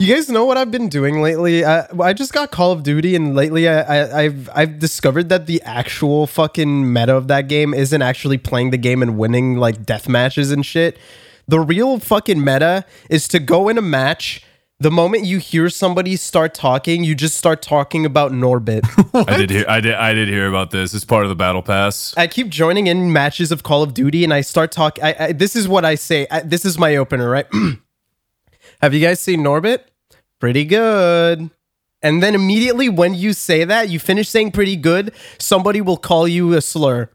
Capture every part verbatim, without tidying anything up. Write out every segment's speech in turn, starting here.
You guys know what I've been doing lately? I, I just got Call of Duty, and lately I, I, I've I've discovered that the actual fucking meta of that game isn't actually playing the game and winning like death matches and shit. The real fucking meta is to go in a match. The moment you hear somebody start talking, you just start talking about Norbit. I did hear I did I did hear about this. It's part of the battle pass. I keep joining in matches of Call of Duty and I start talking. I, I this is what I say. I, this is my opener, right? Have you guys seen Norbit? Pretty good. And then immediately when you say that, you finish saying pretty good, somebody will call you a slur.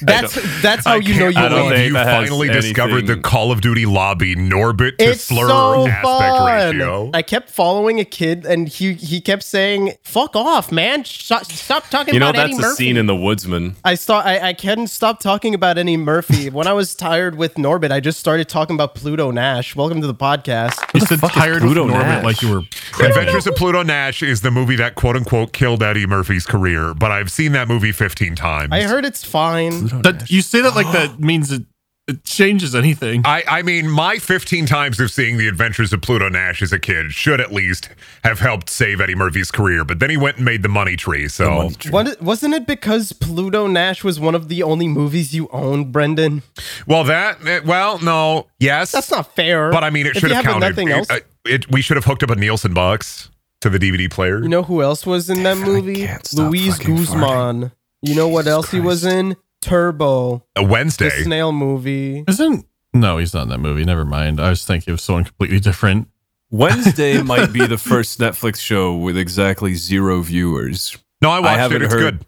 That's that's how you know you won. You finally discovered the Call of Duty lobby Norbit to slur aspect ratio. I kept following a kid, and he he kept saying, "Fuck off, man! Stop, stop talking about Eddie Murphy." You know that's a scene in The Woodsman. I saw. I I couldn't stop talking about Eddie Murphy. When I was tired with Norbit, I just started talking about Pluto Nash. Welcome to the podcast. You said tired with Norbit like you were. Adventures of Pluto Nash is the movie that quote unquote killed Eddie Murphy's career, but I've seen that movie fifteen times. I heard it's fine. That, you say that like that means it, it changes anything. I, I mean, my fifteen times of seeing The Adventures of Pluto Nash as a kid should at least have helped save Eddie Murphy's career, but then he went and made The Money Tree, so... Money Tree. What, wasn't it because Pluto Nash was one of the only movies you owned, Brendan? Well, that... Well, no. Yes. That's not fair. But I mean, it should have counted. Nothing else. It, it, we should have hooked up a Nielsen box to the D V D player. You know who else was in that movie? Luis Guzman. Farting. You know what Jesus else Christ. He was in? Turbo. A Wednesday. The snail movie. Isn't... No, he's not in that movie. Never mind. I was thinking of someone completely different. Wednesday might be the first Netflix show with exactly zero viewers. No, I watched I it. It's heard... good.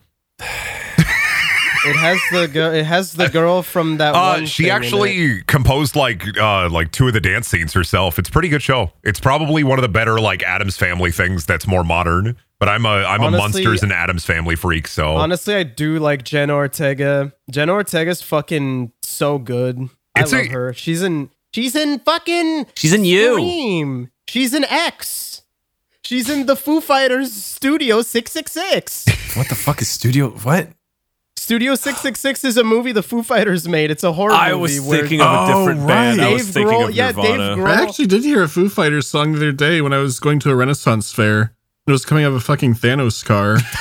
It has the girl. It has the girl from that. Uh, one she actually composed like uh, like two of the dance scenes herself. It's a pretty good show. It's probably one of the better like Addams Family things that's more modern. But I'm a I'm honestly, a Munsters and Addams Family freak. So honestly, I do like Jenna Ortega. Jenna Ortega's fucking so good. It's I love a, her. She's in. She's in fucking. She's in Scream. You. She's in X. She's in the Foo Fighters Studio six six six. What the fuck is Studio? What? Studio six six six is a movie the Foo Fighters made. It's a horror movie. I was movie thinking where, of a different oh, band. Right. I was Dave thinking Grohl, of Nirvana. Yeah, Dave Grohl. I actually did hear a Foo Fighters song the other day when I was going to a Renaissance fair. It was coming out of a fucking Thanos car. What's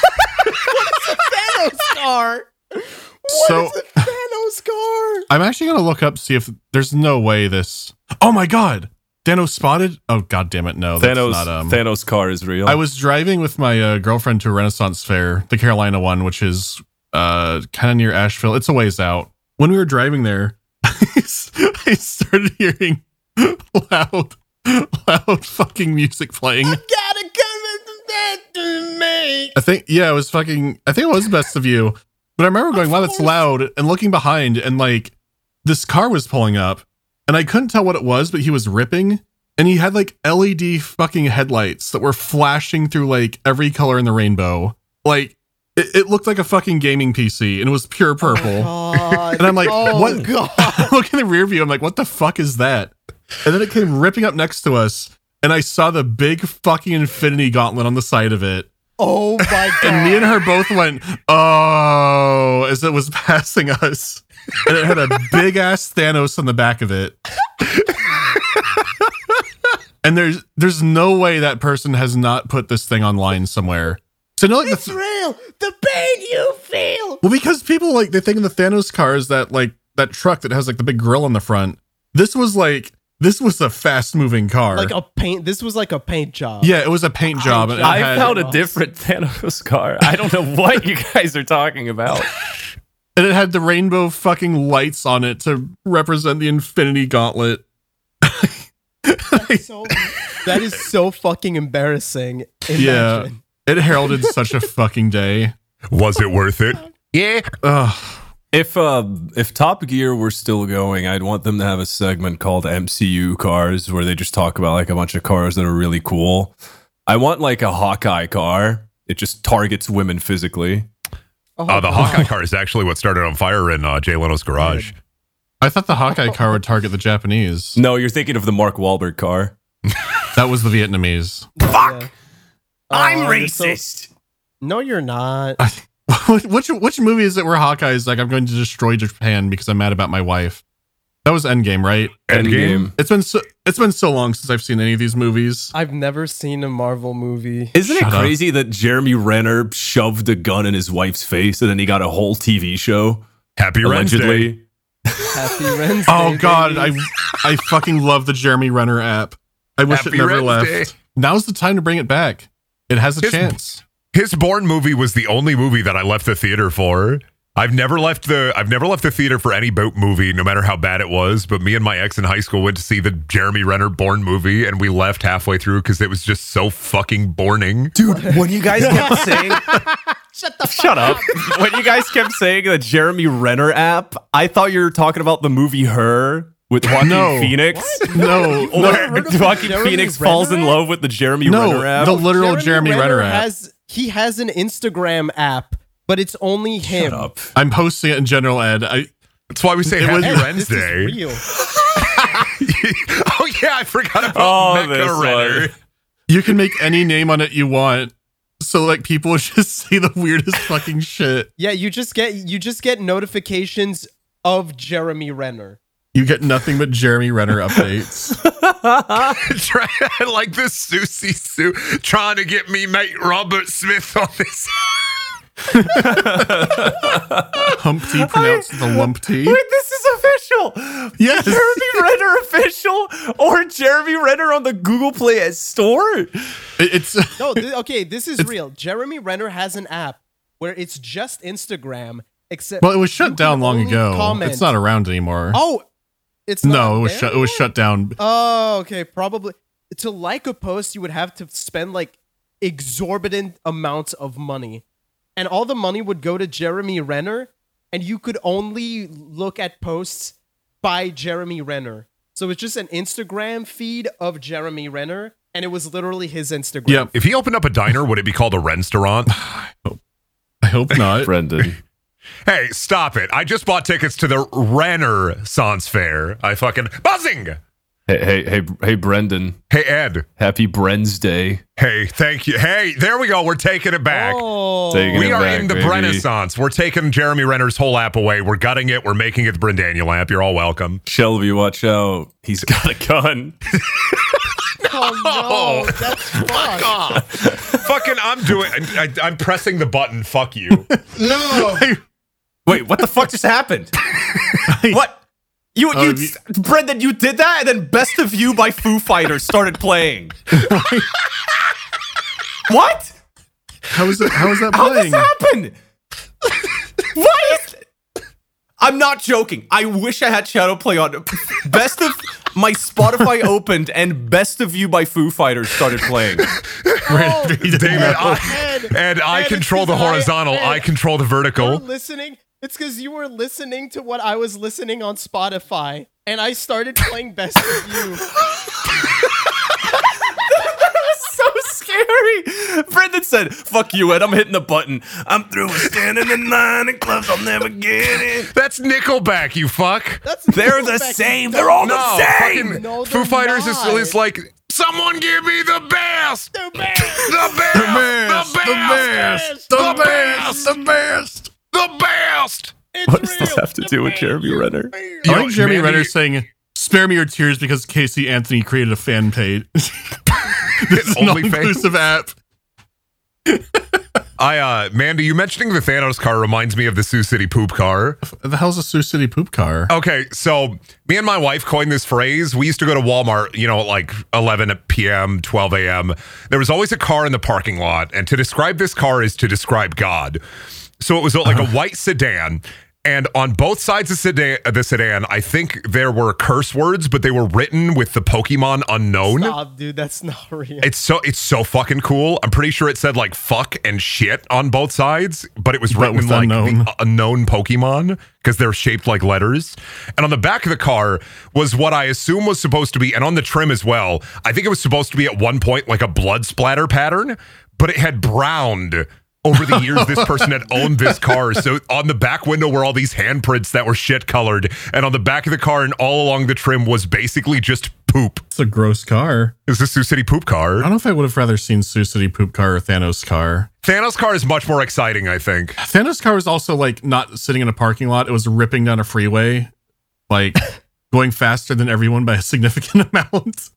a Thanos car? What so, is a Thanos car? I'm actually going to look up, see if there's no way this... Oh my god! Thanos spotted? Oh, god damn it, no. That's Thanos, not, um, Thanos car is real. I was driving with my uh, girlfriend to a Renaissance fair, the Carolina one, which is... Uh, kind of near Asheville. It's a ways out. When we were driving there, I started hearing loud, loud fucking music playing. I gotta come back to me. I think, yeah, it was fucking, I think it was Best of You. But I remember going, wow, that's loud, and looking behind, and like, this car was pulling up, and I couldn't tell what it was, but he was ripping, and he had like L E D fucking headlights that were flashing through like every color in the rainbow. Like, it looked like a fucking gaming P C, and it was pure purple. Oh, and I'm like, oh, what? God. I look in the rear view. I'm like, what the fuck is that? And then it came ripping up next to us, and I saw the big fucking Infinity Gauntlet on the side of it. Oh, my God. And me and her both went, oh, as it was passing us. And it had a big-ass Thanos on the back of it. And there's there's no way that person has not put this thing online somewhere. So no, like, it's the th- real. The pain you feel. Well, because people like they think of the Thanos car is that like that truck that has like the big grill on the front. This was like this was a fast moving car. Like a paint. This was like a paint job. Yeah, it was a paint job. And I had, found a different Thanos car. I don't know what you guys are talking about. And it had the rainbow fucking lights on it to represent the Infinity Gauntlet. That's so, that is so fucking embarrassing. Imagine. Yeah. It heralded such a fucking day. Was it worth it? Yeah. Ugh. If uh, if Top Gear were still going, I'd want them to have a segment called M C U Cars, where they just talk about like a bunch of cars that are really cool. I want like a Hawkeye car. It just targets women physically. Oh, uh, the Hawkeye car is actually what started on fire in uh, Jay Leno's garage. I thought the Hawkeye car would target the Japanese. No, you're thinking of the Mark Wahlberg car. That was the Vietnamese. Fuck! Yeah. I'm uh, racist. So, no, you're not. which which movie is it where Hawkeye is like, I'm going to destroy Japan because I'm mad about my wife? That was Endgame, right? Endgame. It's been so it's been so long since I've seen any of these movies. I've never seen a Marvel movie. Isn't Shut it crazy up. that Jeremy Renner shoved a gun in his wife's face and then he got a whole T V show? Happy Allegedly. Ren's Day. Happy Ren's Day. Oh god, I I fucking love the Jeremy Renner app. I wish Happy it never Ren's left. Day. Now's the time to bring it back. It has a his, chance. His Bourne movie was the only movie that I left the theater for. I've never left the I've never left the theater for any boat movie, no matter how bad it was. But me and my ex in high school went to see the Jeremy Renner Bourne movie, and we left halfway through because it was just so fucking boring. Dude, when you guys kept saying, "Shut the fuck shut up," up. when you guys kept saying the Jeremy Renner app, I thought you were talking about the movie Her with Joaquin no. Phoenix. What? No, no. Where no. Joaquin Jeremy Phoenix Renner falls in love with the Jeremy no, Renner app. The literal Jeremy, Jeremy Renner, Renner app. Has, he has an Instagram app. But it's only him. Shut up. I'm posting it in general ed. I, That's why we say Happy Ren's Day. Real. Oh, yeah, I forgot about oh, Mecca Renner. You can make any name on it you want. So, like, people just say the weirdest fucking shit. Yeah, you just get you just get notifications of Jeremy Renner. You get nothing but Jeremy Renner updates. I like this Susie Sue trying to get me mate Robert Smith on this. Humpty pronounced I, the Lumpty. Wait, this is official. Yes, Jeremy Renner official or Jeremy Renner on the Google Play Store. It, it's no, th- okay. This is real. Jeremy Renner has an app where it's just Instagram, except well, it was shut down long ago. Comment. It's not around anymore. Oh, it's not no, it was shut. It was shut down. Oh, okay, probably to like a post, you would have to spend like exorbitant amounts of money. And all the money would go to Jeremy Renner, and you could only look at posts by Jeremy Renner. So it's just an Instagram feed of Jeremy Renner, and it was literally his Instagram. Yeah. If he opened up a diner, would it be called a Renstaurant? I hope not. Brendan. Hey, stop it. I just bought tickets to the Renner-sance fair. I fucking... Buzzing! Hey, hey, hey, hey, Brendan. Hey, Ed. Happy Bren's Day. Hey, thank you. Hey, there we go. We're taking it back. Oh, taking we it are back, in the baby. Renaissance. We're taking Jeremy Renner's whole app away. We're gutting it. We're making it the Brendaniel app. You're all welcome. Shelby, watch out. He's got a gun. No, oh, no. That's fuck off. Fucking, I'm doing, I, I'm pressing the button. Fuck you. No. Wait, what the fuck just happened? What? You, you, um, Brendan, you did that, and then Best of You by Foo Fighters started playing. Right? What? How is that? How is that playing? How did this happen? Why is? I'm not joking. I wish I had Shadowplay on. Best of my Spotify opened, and Best of You by Foo Fighters started playing. Oh, David, David, I, Ed, and I Ed, control the horizontal. Ed, I control the vertical. You're listening. It's because you were listening to what I was listening on Spotify, and I started playing Best of You. That was so scary. Brendan said, fuck you, Ed, I'm hitting the button. I'm through with standing in line and clubs, I'll never get it. That's Nickelback, you fuck. That's they're Nickelback. The same. They're all no, the same. No, Foo Fighters is, is like... Someone give me the best! The best! The best! The best! The best! The best! The best! The best. It's what does real. This have to the do best. With Jeremy Renner? I like oh, Jeremy maybe. Renner saying, "Spare me your tears," because Casey Anthony created a fan page. This is an all-inclusive app. I, uh, Mandy, you mentioning the Thanos car reminds me of the Sioux City poop car. The hell's a Sioux City poop car? Okay, so me and my wife coined this phrase. We used to go to Walmart, you know, like eleven p.m., twelve a.m. There was always a car in the parking lot, and to describe this car is to describe God. So it was like uh-huh. a white sedan, and on both sides of sedan, the sedan, I think there were curse words, but they were written with the Pokemon unknown. Stop, dude, that's not real. It's so it's so fucking cool. I'm pretty sure it said like "fuck" and "shit" on both sides, but it was but written with like unknown. The unknown Pokemon because they're shaped like letters. And on the back of the car was what I assume was supposed to be, and on the trim as well. I think it was supposed to be at one point like a blood splatter pattern, but it had browned. Over the years, this person had owned this car. So on the back window were all these handprints that were shit colored. And on the back of the car and all along the trim was basically just poop. It's a gross car. It's a Sioux City poop car. I don't know if I would have rather seen Sioux City poop car or Thanos car. Thanos car is much more exciting, I think. Thanos car was also like not sitting in a parking lot. It was ripping down a freeway. Like going faster than everyone by a significant amount.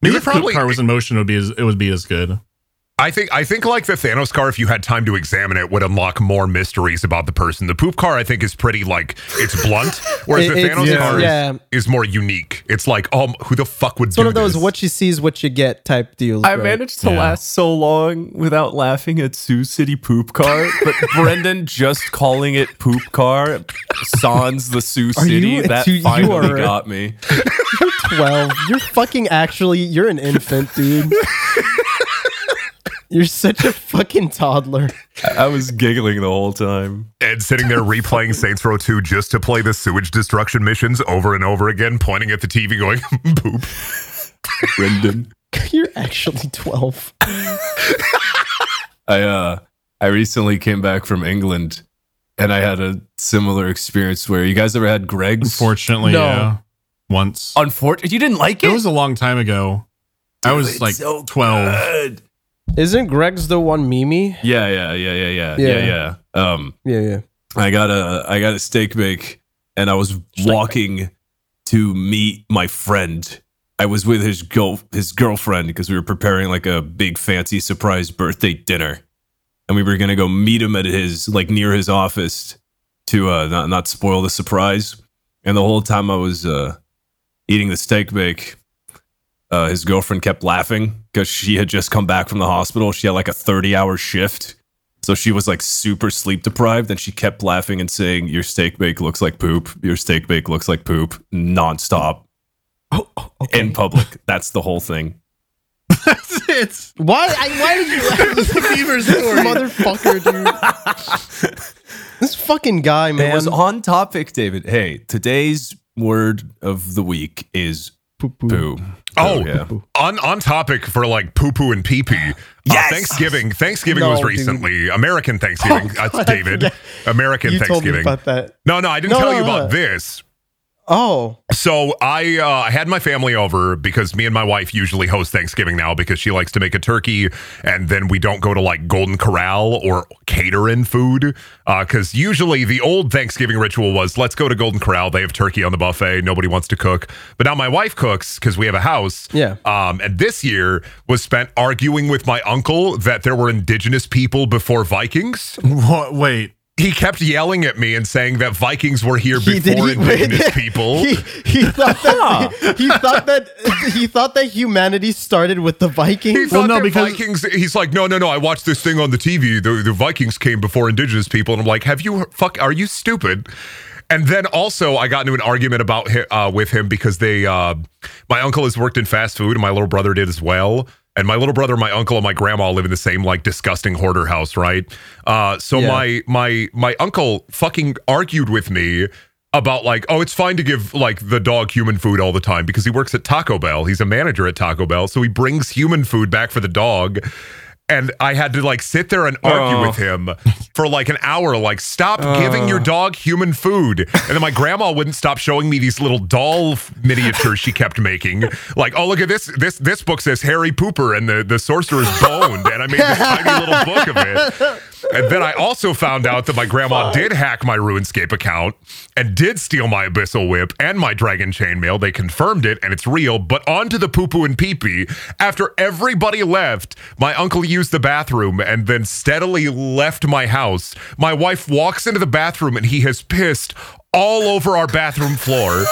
Maybe if the car was in motion, it would be as, it would be as good. I think I think like the Thanos car, if you had time to examine it, would unlock more mysteries about the person. The poop car, I think, is pretty, like, it's blunt, whereas it, the Thanos yeah. car yeah. is, is more unique. It's like, oh, who the fuck would it's do this? It's one of those what you see is what you get type deals. I right? managed to yeah. last so long without laughing at Sioux City poop car, but Brendan just calling it poop car sans the Sioux City. You, that you, finally you are, got me. You're twelve. You're fucking actually, you're an infant, dude. You're such a fucking toddler. I was giggling the whole time. And sitting there replaying Saints Row two just to play the sewage destruction missions over and over again, pointing at the T V going, poop. Brendan. You're actually twelve. I uh, I recently came back from England, and I had a similar experience where, you guys ever had Greg's? Unfortunately, no. yeah. Once. Unfortunately, you didn't like it? It was a long time ago. Dude, I was like so twelve. Good. Isn't Greg's the one Mimi? Yeah, yeah, yeah, yeah, yeah, yeah, yeah. Yeah. Um, yeah, yeah. I got a, I got a steak bake, and I was steak walking bake. to meet my friend. I was with his go, his girlfriend, because we were preparing like a big fancy surprise birthday dinner, and we were gonna go meet him at his, like, near his office to uh, not not spoil the surprise. And the whole time I was uh, eating the steak bake, Uh, his girlfriend kept laughing because she had just come back from the hospital. She had like a thirty-hour shift, so she was like super sleep deprived, and she kept laughing and saying, "Your steak bake looks like poop. Your steak bake looks like poop," nonstop oh, okay. in public. That's the whole thing. That's it. Why? I, why did you laugh? It was the Beaver story, motherfucker, dude. This fucking guy, man. It was on topic, David. Hey, today's word of the week is poo poo. Oh, oh yeah. on on topic for like poo poo and pee pee. Yes! Uh, Thanksgiving. Thanksgiving no, was recently dude. American Thanksgiving. Oh, God, uh, David, American you Thanksgiving. Told me about that. No, no, I didn't no, tell no, you no. about this. Oh, so I uh, had my family over because me and my wife usually host Thanksgiving now because she likes to make a turkey, and then we don't go to like Golden Corral or cater-in food because uh, usually the old Thanksgiving ritual was let's go to Golden Corral. They have turkey on the buffet. Nobody wants to cook. But now my wife cooks because we have a house. Yeah. Um, and this year was spent arguing with my uncle that there were indigenous people before Vikings. What? Wait. He kept yelling at me and saying that Vikings were here he, before he, indigenous wait, people. He, he, thought that, he, he thought that he thought that humanity started with the Vikings. He thought well, no, because Vikings. He's like, no, no, no. I watched this thing on the T V. The, the Vikings came before indigenous people, and I'm like, have you fuck? Are you stupid? And then also I got into an argument about uh, with him because they, uh, my uncle has worked in fast food, and my little brother did as well. And my little brother, my uncle, and my grandma live in the same like disgusting hoarder house, right? Uh, so yeah. my my my uncle fucking argued with me about like, oh, it's fine to give like the dog human food all the time because he works at Taco Bell. He's a manager at Taco Bell, so he brings human food back for the dog. And I had to like sit there and argue oh. with him for like an hour, like stop oh. giving your dog human food. And then my grandma wouldn't stop showing me these little doll miniatures she kept making. Like, oh, look at this, this, this book says Harry Pooper and the, the sorcerer's boned. And I made this tiny little book of it. And then I also found out that my grandma did hack my RuneScape account and did steal my Abyssal Whip and my Dragon Chainmail. They confirmed it and it's real, but on to the poo-poo and pee-pee. After everybody left, my uncle used the bathroom and then steadily left my house. My wife walks into the bathroom and he has pissed all over our bathroom floor.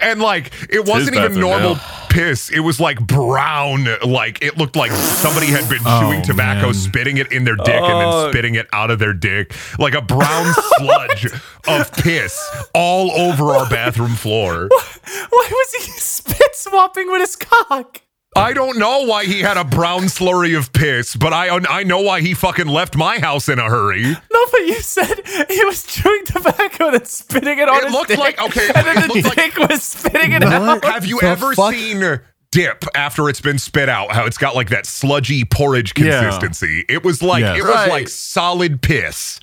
And like it wasn't even normal now. piss. It was like brown. Like it looked like somebody had been oh, chewing tobacco, man. spitting it in their dick oh. and then spitting it out of their dick. Like a brown sludge of piss all over our bathroom floor. Why was he spit swapping with his cock? I don't know why he had a brown slurry of piss, but I I know why he fucking left my house in a hurry. No, but you said he was chewing tobacco and spitting it on it his looked dick, like, okay, and then the dick like, was spitting it out. Have you ever fuck? seen dip after it's been spit out, how it's got like that sludgy porridge consistency? Yeah. It was like yeah. it was right. like solid piss.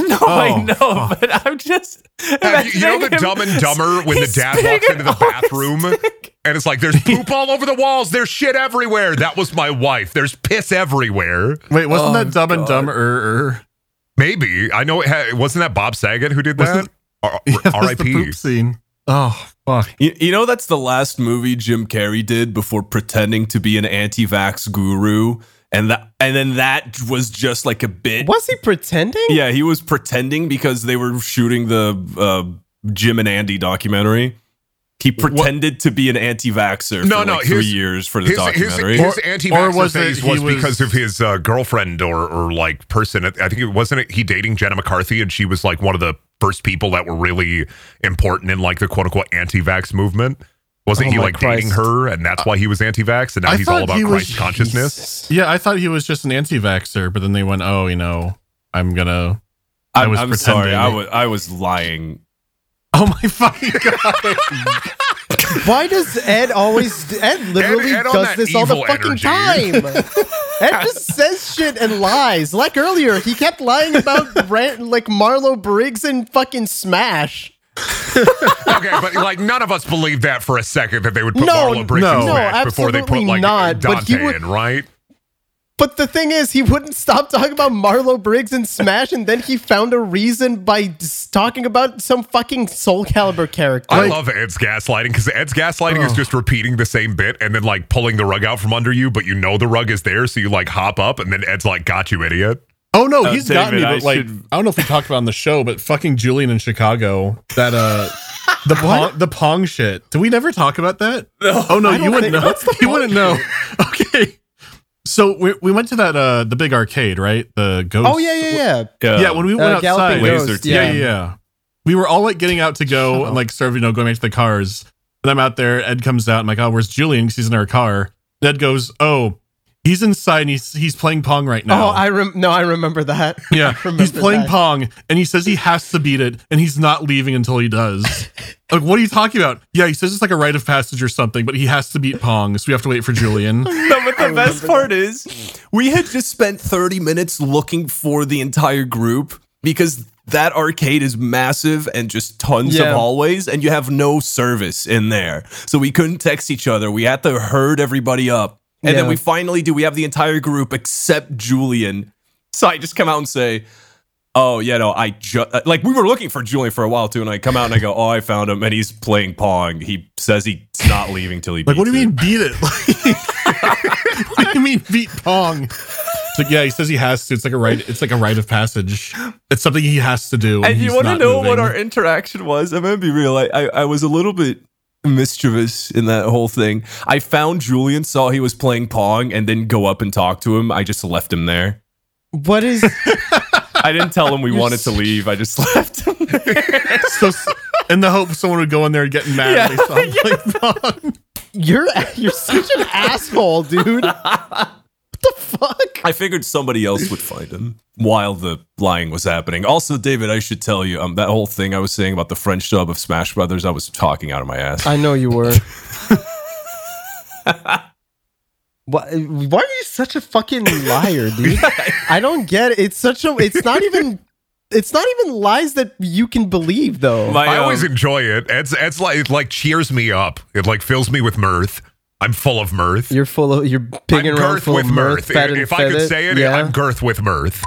No, oh, I know, oh. but I'm just... Have you, you know the Dumb and Dumber when the dad walks into the bathroom and it's like, there's poop all over the walls, there's shit everywhere. That was my wife. There's piss everywhere. Wait, wasn't oh, that Dumb God. and Dumber? Maybe. I know it had, wasn't that Bob Saget who did that? R I P. Yeah, R- R- the poop scene. Oh, fuck. You, you know, that's the last movie Jim Carrey did before pretending to be an anti-vax guru. And that, and then that was just like a bit. Was he pretending? Yeah, he was pretending because they were shooting the uh, Jim and Andy documentary. He pretended what? to be an anti-vaxxer no, for no, like three his, years for the his, documentary. His, his, his anti-vaxxer or was phase it, was, was because of his uh, girlfriend or or like person. I think it wasn't it, he dating Jenna McCarthy, and she was like one of the first people that were really important in like the quote-unquote anti-vax movement. Wasn't oh he like Christ. dating her, and that's why he was anti-vax, and now I he's all about he Christ was, consciousness? Jesus. Yeah, I thought he was just an anti-vaxxer, but then they went, oh, you know, I'm gonna... I I'm, was I'm pretending. sorry, I was, I was lying. Oh my fucking god! Why does Ed always? Ed literally Ed, Ed does this all the fucking energy. time. Ed just says shit and lies. Like earlier, he kept lying about rant, like Marlo Briggs and fucking Smash. Okay, but like none of us believed that for a second that they would put no, Marlo Briggs no, in Smash no, before they put like not, Dante but would, in, right? But the thing is, he wouldn't stop talking about Marlo Briggs and Smash, and then he found a reason by talking about some fucking Soul Calibur character. I like, love Ed's gaslighting, because Ed's gaslighting oh. is just repeating the same bit and then, like, pulling the rug out from under you, but you know the rug is there, so you, like, hop up, and then Ed's like, got you, idiot. Oh, no, uh, he's got me, but, I like, should... I don't know if we talked about it on the show, but fucking Julian in Chicago, that, uh... The pong, the pong shit. Did we never talk about that? No. Oh, no, you wouldn't know. You wouldn't know. Okay. So we we went to that uh, the big arcade, right? The Ghost. Oh yeah, yeah, yeah. Yeah, yeah when we went uh, outside, Ghost, yeah. yeah, yeah, yeah. We were all like getting out to go and like serving, you know, going back to the cars. And I'm out there. Ed comes out. I'm like, oh, where's Julian? Because he's in our car. And Ed goes, oh, he's inside. And he's he's playing Pong right now. Oh, I rem- no, I remember that. Yeah, remember he's playing that. Pong, and he says he has to beat it, and he's not leaving until he does. Like, what are you talking about? Yeah, he says it's like a rite of passage or something, but he has to beat Pong, so we have to wait for Julian. No, but the best part that. is we had just spent thirty minutes looking for the entire group because that arcade is massive and just tons yeah. of hallways, and you have no service in there. So we couldn't text each other. We had to herd everybody up. And yeah. then we finally do. We have the entire group except Julian. So I just come out and say... Oh, yeah, no, I just, like, we were looking for Julian for a while, too, and I come out and I go, oh, I found him, and he's playing Pong. He says he's not leaving till he beats it. Like, what do you mean, it? beat it? What do you mean, beat Pong? It's like, yeah, he says he has to. It's like a rite, it's like a rite of passage. It's something he has to do. And, and you want to know moving. what our interaction was? I'm going to be real. I, I, I was a little bit mischievous in that whole thing. I found Julian, saw he was playing Pong, and then go up and talk to him. I just left him there. What is... I didn't tell him we You're wanted to leave. I just left him there. So, in the hope someone would go in there and get mad yeah. at me. Yeah. Like, you're, you're such an asshole, dude. What the fuck? I figured somebody else would find him while the lying was happening. Also, David, I should tell you, um, that whole thing I was saying about the French dub of Smash Brothers, I was talking out of my ass. I know you were. Why, why are you such a fucking liar, dude? I don't get it. It's such a. It's not even. It's not even lies that you can believe, though. My, I um, always enjoy it. It's it's like it like cheers me up. It like fills me with mirth. I'm full of mirth. You're full of. You're big and round full with of mirth. mirth. If, if I could say it, yeah. I'm girth with mirth.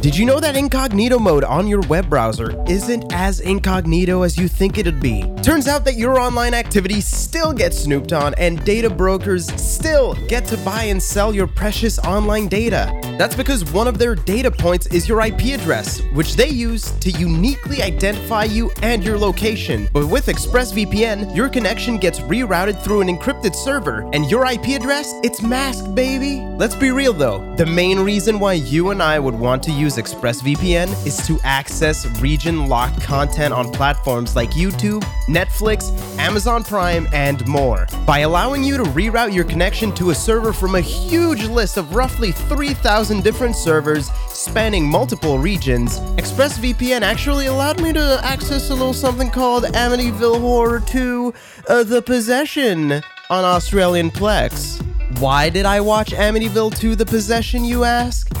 Did you know that incognito mode on your web browser isn't as incognito as you think it'd be? Turns out that your online activity still gets snooped on, and data brokers still get to buy and sell your precious online data. That's because one of their data points is your I P address, which they use to uniquely identify you and your location. But with ExpressVPN, your connection gets rerouted through an encrypted server, and your I P address, it's masked, baby. Let's be real though, the main reason why you and I would want to use ExpressVPN is to access region-locked content on platforms like YouTube, Netflix, Amazon Prime, and more. By allowing you to reroute your connection to a server from a huge list of roughly three thousand different servers spanning multiple regions, ExpressVPN actually allowed me to access a little something called Amityville Horror two, uh, The Possession on Australian Plex. Why did I watch Amityville two, The Possession, you ask?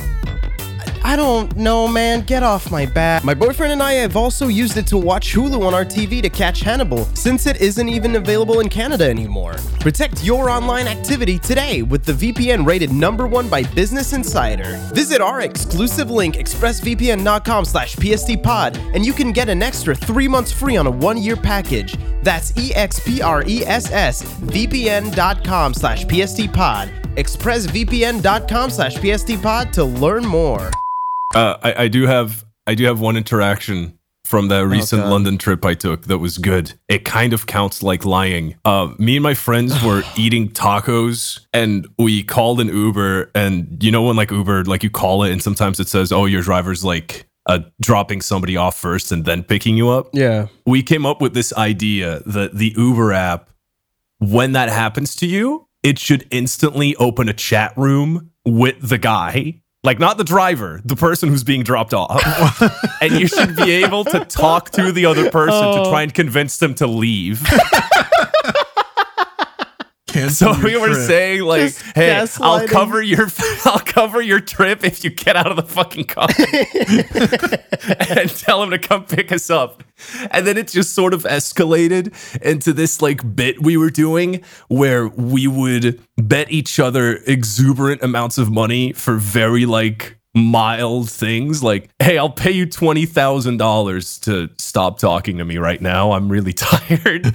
I don't know, man. Get off my back. My boyfriend and I have also used it to watch Hulu on our T V to catch Hannibal, since it isn't even available in Canada anymore. Protect your online activity today with the V P N rated number one by Business Insider. Visit our exclusive link, express v p n dot com slash p s t pod, and you can get an extra three months free on a one-year package. That's E X P R E S S V P N dot com slash p s t pod. express v p n dot com slash p s t pod to learn more. Uh, I, I do have I do have one interaction from the recent oh, London trip I took that was good. It kind of counts like lying. Uh, me and my friends were eating tacos, and we called an Uber. And you know when like Uber, like you call it, and sometimes it says, "Oh, your driver's like uh, dropping somebody off first and then picking you up." Yeah. We came up with this idea that the Uber app, when that happens to you, it should instantly open a chat room with the guy. Like, not the driver, the person who's being dropped off. And you should be able to talk to the other person oh. to try and convince them to leave. So we were trip. saying, like, just hey, I'll cover your I'll cover your trip if you get out of the fucking car. And tell him to come pick us up. And then it just sort of escalated into this, like, bit we were doing where we would bet each other exuberant amounts of money for very, like, mild things. Like, hey, I'll pay you twenty thousand dollars to stop talking to me right now. I'm really tired.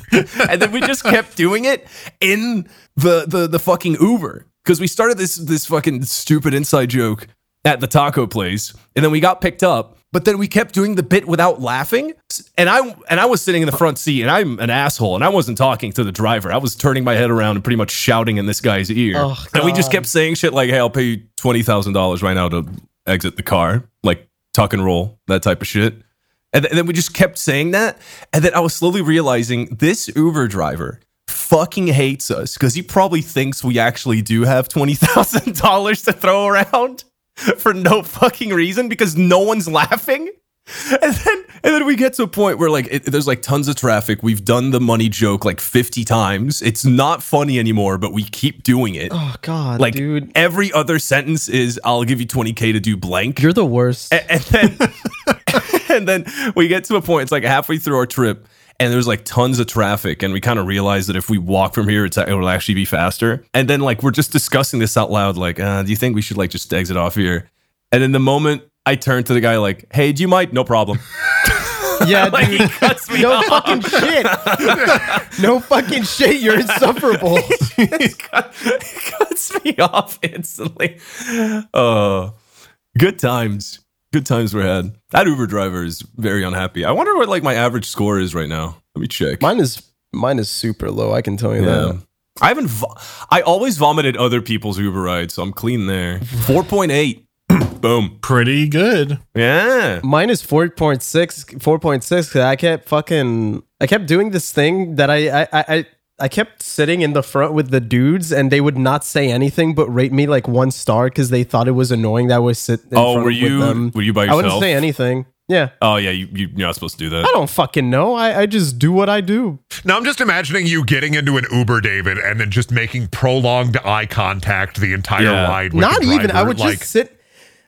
And then we just kept doing it in the the, the fucking Uber. Because we started this, this fucking stupid inside joke at the taco place. And then we got picked up. But then we kept doing the bit without laughing. And I and I was sitting in the front seat, and I'm an asshole, and I wasn't talking to the driver. I was turning my head around and pretty much shouting in this guy's ear. Oh, and we just kept saying shit like, hey, I'll pay you twenty thousand dollars right now to exit the car, like tuck and roll, that type of shit. And, th- and then we just kept saying that. And then I was slowly realizing this Uber driver fucking hates us because he probably thinks we actually do have twenty thousand dollars to throw around for no fucking reason because no one's laughing. And then and then we get to a point where like it, there's like tons of traffic. We've done the money joke like fifty times. It's not funny anymore, but we keep doing it. Oh god, like, dude. Every other sentence is I'll give you twenty thousand to do blank. You're the worst. And, and then and then we get to a point. It's like halfway through our trip and there's like tons of traffic and we kind of realize that if we walk from here, it's, it'll actually be faster. And then like we're just discussing this out loud like, uh, do you think we should like just exit off here? And in the moment I turned to the guy like, hey, do you mind? No problem. Yeah, like, dude. He cuts me no off. Fucking shit. No fucking shit. You're insufferable. he, cut, he cuts me off instantly. Oh, good times. Good times were had. That Uber driver is very unhappy. I wonder what like my average score is right now. Let me check. Mine is mine is super low. I can tell you yeah. that. I haven't. Vo- I always vomited other people's Uber rides, so I'm clean there. four point eight. Boom. Pretty good. Yeah. Mine is four point six, four point six because I kept fucking, I kept doing this thing that I, I, I, I kept sitting in the front with the dudes and they would not say anything but rate me like one star because they thought it was annoying that I was sitting in oh, front were you, with them. Were you by yourself? I wouldn't say anything. Yeah. Oh, yeah. You, you, you're not supposed to do that. I don't fucking know. I, I just do what I do. Now, I'm just imagining you getting into an Uber, David, and then just making prolonged eye contact the entire yeah. ride with Not even. I would like, just sit...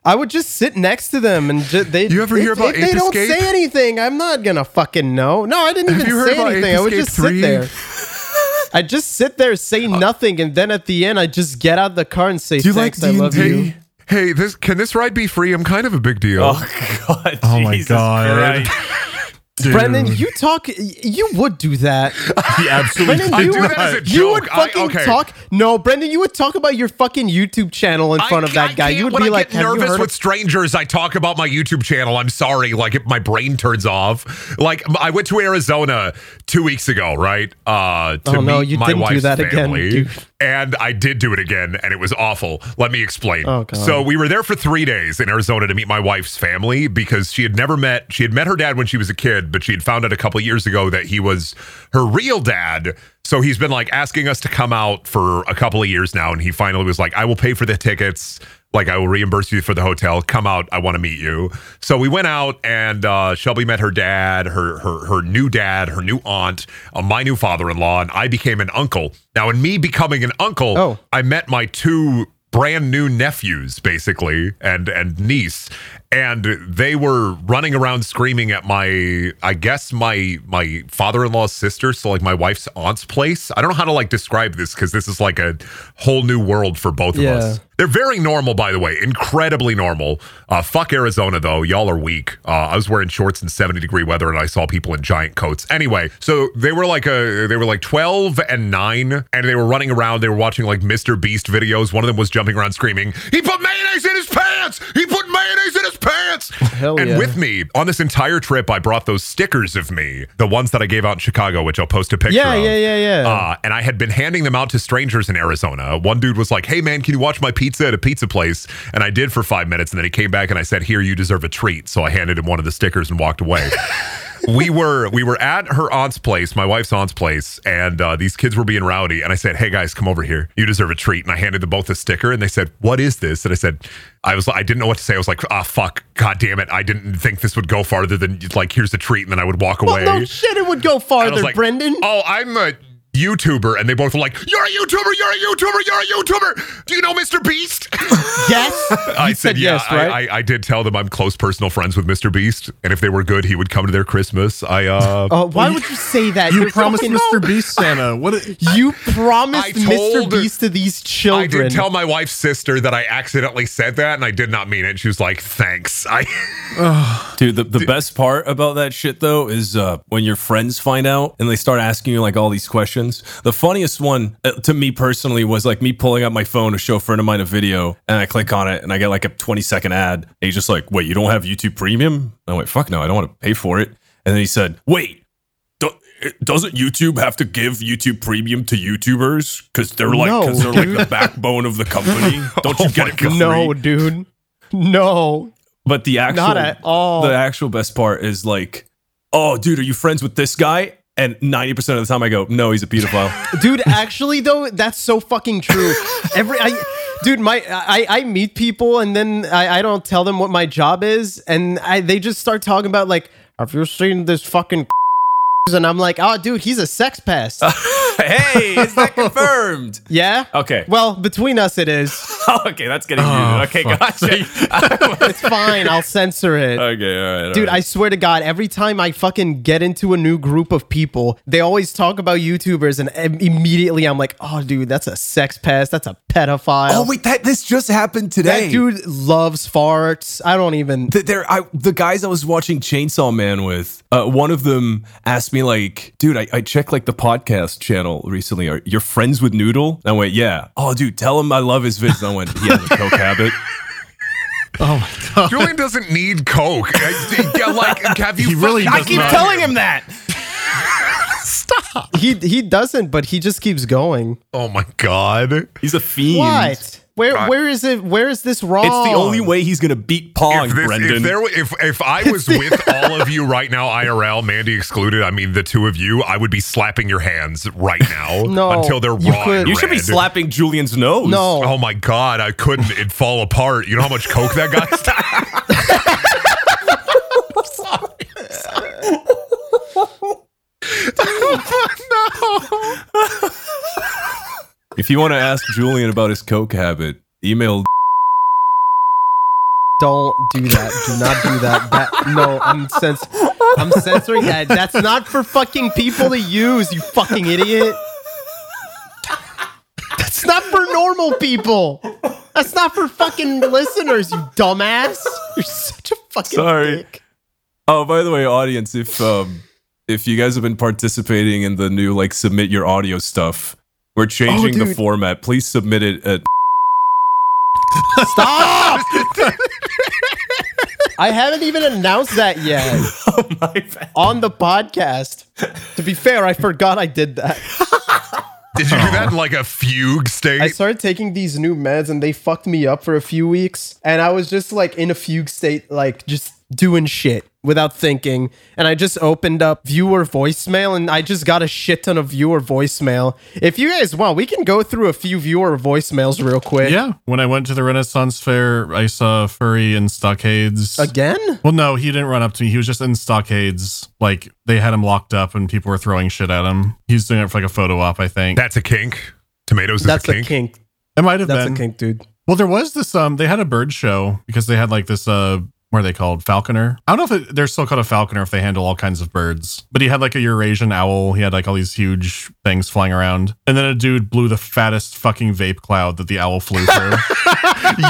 I would just sit next to them and ju- they. You ever hear if, about if Ape they don't Escape? Say anything, I'm not gonna fucking know. No, I didn't even say anything. Ape I would Escape just three? Sit there. I just sit there, say uh, nothing, and then at the end, I just get out of the car and say, "Do you Thanks, like D and D? I love you." Hey, this can this ride be free? I'm kind of a big deal. Oh god! Oh my Jesus god! Brendan, you talk. You would do that. He absolutely. Brendan, you I do would, that as a joke. You would fucking I, okay. talk. No, Brendan, you would talk about your fucking YouTube channel in front I, of that I guy. You would when be I like, get nervous with of- strangers. I talk about my YouTube channel. I'm sorry, like if my brain turns off. Like I went to Arizona two weeks ago, right? Uh, to oh no, meet you my didn't do that family. Again, dude. And I did do it again, and it was awful. Let me explain. Oh, God. So we were there for three days in Arizona to meet my wife's family because she had never met. She had met her dad when she was a kid, but she had found out a couple years ago that he was her real dad. So he's been like asking us to come out for a couple of years now. And he finally was like, I will pay for the tickets. Like, I will reimburse you for the hotel. Come out. I want to meet you. So we went out and uh, Shelby met her dad, her her her new dad, her new aunt, uh, my new father-in-law, and I became an uncle. Now, in me becoming an uncle, oh. I met my two brand new nephews, basically, and and niece, and they were running around screaming at my, I guess my my father-in-law's sister, so like my wife's aunt's place. I don't know how to like describe this because this is like a whole new world for both yeah. of us. They're very normal, by the way, incredibly normal. Uh, fuck Arizona, though. Y'all are weak. Uh, I was wearing shorts in seventy degree weather, and I saw people in giant coats. Anyway, so they were like a they were like twelve and nine, and they were running around. They were watching like Mister Beast videos. One of them was jumping around screaming, "He put mayonnaise in his pants! He put mayonnaise in his pants!" Hell and yeah. with me on this entire trip, I brought those stickers of me, the ones that I gave out in Chicago, which I'll post a picture yeah, of. Yeah, yeah, yeah, yeah. Uh, and I had been handing them out to strangers in Arizona. One dude was like, "Hey, man, can you watch my pizza at a pizza place?" And I did for five minutes. And then he came back and I said, "Here, you deserve a treat." So I handed him one of the stickers and walked away. We were we were at her aunt's place, my wife's aunt's place, and uh, these kids were being rowdy. And I said, "Hey guys, come over here. You deserve a treat." And I handed them both a sticker, and they said, "What is this?" And I said, I was I didn't know what to say. I was like, "Ah, oh, fuck, god damn it! I didn't think this would go farther than like here's a treat," and then I would walk well, away. No shit, it would go farther, like, Brendan. Oh, I'm a YouTuber, and they both were like, "You're a YouTuber, you're a YouTuber, you're a YouTuber. Do you know Mister Beast?" Yes. I said, said yeah, yes, right? I, I, I did tell them I'm close personal friends with Mister Beast, and if they were good, he would come to their Christmas. I uh, uh why would you say that? You promised Mister Beast Santa. What a, you promised told, Mister Beast to these children. I did tell my wife's sister that I accidentally said that, and I did not mean it. She was like, "Thanks." I Dude, the, the Dude. best part about that shit though is uh when your friends find out and they start asking you like all these questions. The funniest one uh, to me personally was like me pulling up my phone to show a friend of mine a video, and I click on it and I get like a twenty second ad. And he's just like, "Wait, you don't have YouTube Premium?" And I went, "Fuck no, I don't want to pay for it." And then he said, "Wait, don't, doesn't YouTube have to give YouTube Premium to YouTubers? Because they're like, because no, they're like the backbone of the company. Don't you oh get it for free?" No, dude, no. But the actual, not at all. The actual best part is like, "Oh, dude, are you friends with this guy?" And ninety percent of the time I go, "No, he's a pedophile." Dude, actually though, that's so fucking true. Every, I, dude, my, I, I meet people and then I, I don't tell them what my job is. And I, they just start talking about like, "Have you seen this fucking..." And I'm like, "Oh, dude, he's a sex pest." Hey, is that confirmed? Yeah. Okay. Well, between us, it is. Okay, that's getting oh, you. Okay, fuck. Gotcha. It's fine. I'll censor it. Okay, all right. All dude, right. I swear to God, every time I fucking get into a new group of people, they always talk about YouTubers, and immediately I'm like, "Oh, dude, that's a sex pest. That's a pedophile." Oh wait, that this just happened today. That dude loves farts. I don't even. The, there, I the guys I was watching Chainsaw Man with, uh, one of them asked me like, "Dude, I, I checked like the podcast channel recently. Are you're friends with Noodle?" And I went, "Yeah." "Oh, dude, tell him I love his vids." And I went, "He has a coke habit." Oh my god, Julian doesn't need coke. Like, have you? He really I keep not. telling him that. Stop. He he doesn't, but he just keeps going. Oh my god, he's a fiend. What? Where God. where is it? Where is this wrong? It's the only way he's gonna beat Pong, if this, Brendan. If, there, if if I was with all of you right now, I R L, Mandy excluded. I mean, the two of you, I would be slapping your hands right now no, until they're you raw. You should be slapping Julian's nose. No. Oh my God, I couldn't. It'd fall apart. You know how much coke that guy's got? No. If you want to ask Julian about his coke habit, email. Don't do that. Do not do that. that no, I'm cens- I'm censoring that. That's not for fucking people to use, you fucking idiot. That's not for normal people. That's not for fucking listeners, you dumbass. You're such a fucking Sorry. dick. Oh, by the way, audience, if um, if you guys have been participating in the new, like, submit your audio stuff, we're changing oh, the format. Please submit it at... Stop! I haven't even announced that yet. Oh my bad. On the podcast. To be fair, I forgot I did that. Did you do that in like a fugue state? I started taking these new meds and they fucked me up for a few weeks. And I was just like in a fugue state, like just doing shit without thinking. And I just opened up viewer voicemail and I just got a shit ton of viewer voicemail. If you guys want, we can go through a few viewer voicemails real quick. Yeah. When I went to the Renaissance Fair, I saw Furry in Stockades. Again? Well, no, he didn't run up to me. He was just in Stockades. Like, they had him locked up and people were throwing shit at him. He's doing it for like a photo op, I think. That's a kink. Tomatoes is That's a kink. That's a kink. It might have That's been. That's a kink, dude. Well, there was this, um, they had a bird show because they had like this, uh, what are they called? Falconer. I don't know if it, they're still called a falconer if they handle all kinds of birds, but he had like a Eurasian owl. He had like all these huge things flying around. And then a dude blew the fattest fucking vape cloud that the owl flew through.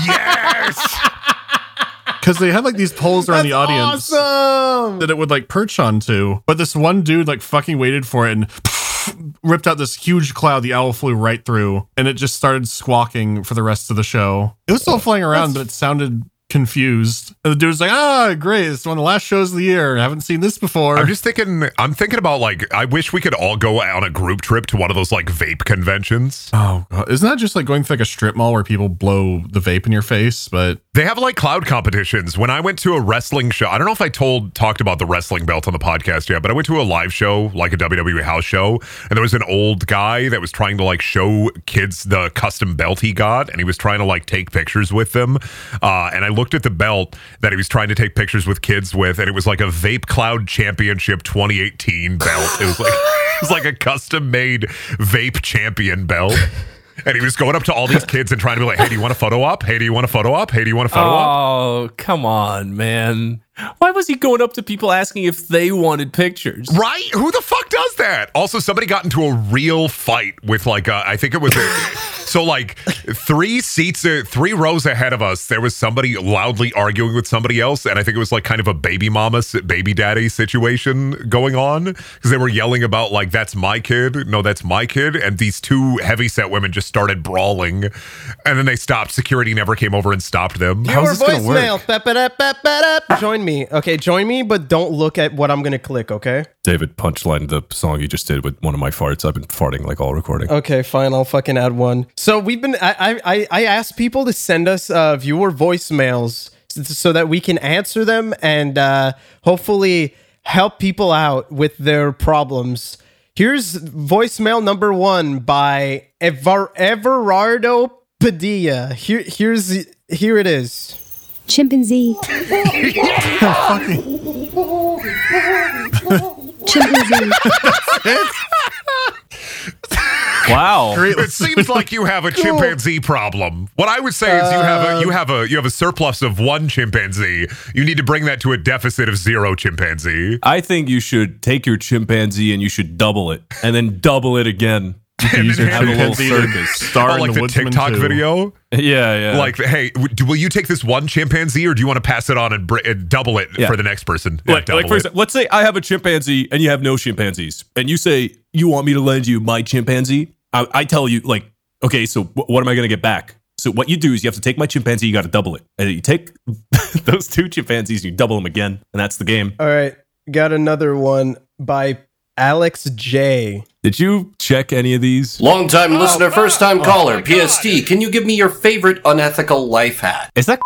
Yes! Because they had like these poles around That's the audience awesome! That it would like perch onto. But this one dude like fucking waited for it and pff, ripped out this huge cloud. The owl flew right through and it just started squawking for the rest of the show. It was still flying around, That's- but it sounded confused. And the dude's like, ah, great. It's one of the last shows of the year. I haven't seen this before. I'm just thinking, I'm thinking about like, I wish we could all go on a group trip to one of those like vape conventions. Oh, God. Isn't that just like going to like a strip mall where people blow the vape in your face? But they have like cloud competitions. When I went to a wrestling show, I don't know if I told, talked about the wrestling belt on the podcast yet, but I went to a live show, like a W W E house show. And there was an old guy that was trying to like show kids the custom belt he got. And he was trying to like take pictures with them. Uh, and I looked looked at the belt that he was trying to take pictures with kids with, and it was like a Vape Cloud Championship twenty eighteen belt. It was like it was like a custom made vape champion belt. And he was going up to all these kids and trying to be like, hey, do you want a photo op? Hey, do you want a photo op? Hey, do you want a photo op? Oh, come on, man. Why was he going up to people asking if they wanted pictures? Right? Who the fuck does that? Also, somebody got into a real fight with like, a, I think it was, a, so like three seats, uh, three rows ahead of us, there was somebody loudly arguing with somebody else. And I think it was like kind of a baby mama, baby daddy situation going on because they were yelling about like, that's my kid. No, that's my kid. And these two heavyset women just started brawling and then they stopped. Security never came over and stopped them. Your voicemail. Join me. Okay, join me, but don't look at what I'm going to click, okay? David punchlined the song you just did with one of my farts. I've been farting like all recording. Okay, fine. I'll fucking add one. So we've been, I I, I asked people to send us uh, viewer voicemails so that we can answer them and uh, hopefully help people out with their problems. Here's voicemail number one by Ever- Everardo Padilla. Here, here's, here it is. Chimpanzee. Chimpanzee. Wow. It seems like you have a cool. chimpanzee problem. What I would say is you have a you have a you have a surplus of one chimpanzee. You need to bring that to a deficit of zero chimpanzee. I think you should take your chimpanzee and you should double it and then double it again. And you should have a little circus. Star oh, like in the, the TikTok too. Video? Yeah, yeah. Like, hey, w- will you take this one chimpanzee or do you want to pass it on and, br- and double it yeah. for the next person? Yeah, like, like for example, let's say I have a chimpanzee and you have no chimpanzees. And you say, you want me to lend you my chimpanzee? I, I tell you, like, okay, so w- what am I going to get back? So what you do is you have to take my chimpanzee, you got to double it. And you take those two chimpanzees and you double them again. And that's the game. All right. Got another one by Alex J. Did you check any of these? Long-time oh, listener, first-time oh, caller, P S T, can you give me your favorite unethical life hack? Is that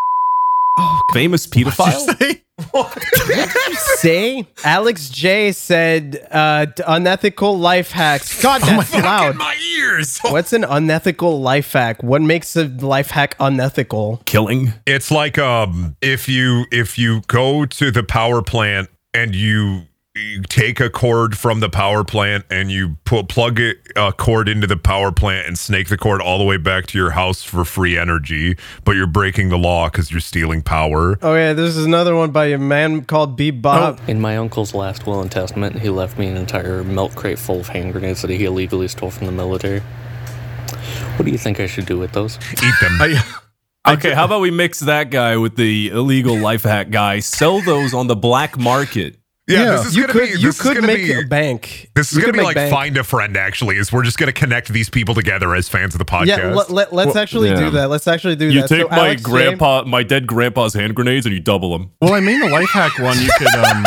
oh, famous pedophile? What did you say? Alex J said uh, unethical life hacks. God, that's oh my loud. My ears. What's an unethical life hack? What makes a life hack unethical? Killing. It's like um, if you if you go to the power plant and you... You take a cord from the power plant and you pu- plug a uh, cord into the power plant and snake the cord all the way back to your house for free energy, but you're breaking the law because you're stealing power. Oh, yeah, this is another one by a man called B. Bob. In my uncle's last will and testament, he left me an entire milk crate full of hand grenades that he illegally stole from the military. What do you think I should do with those? Eat them. I- Okay, how about we mix that guy with the illegal life hack guy, sell those on the black market. Yeah, yeah, this is you gonna could, be. You could make be, a bank. This is you gonna be like bank. Find a Friend. Actually, is we're just gonna connect these people together as fans of the podcast. Yeah, let, let, let's well, actually yeah. do that. Let's actually do you that. You take so my Alex grandpa, James, my dead grandpa's hand grenades, and you double them. Well, I mean, the life hack one, you could. Um,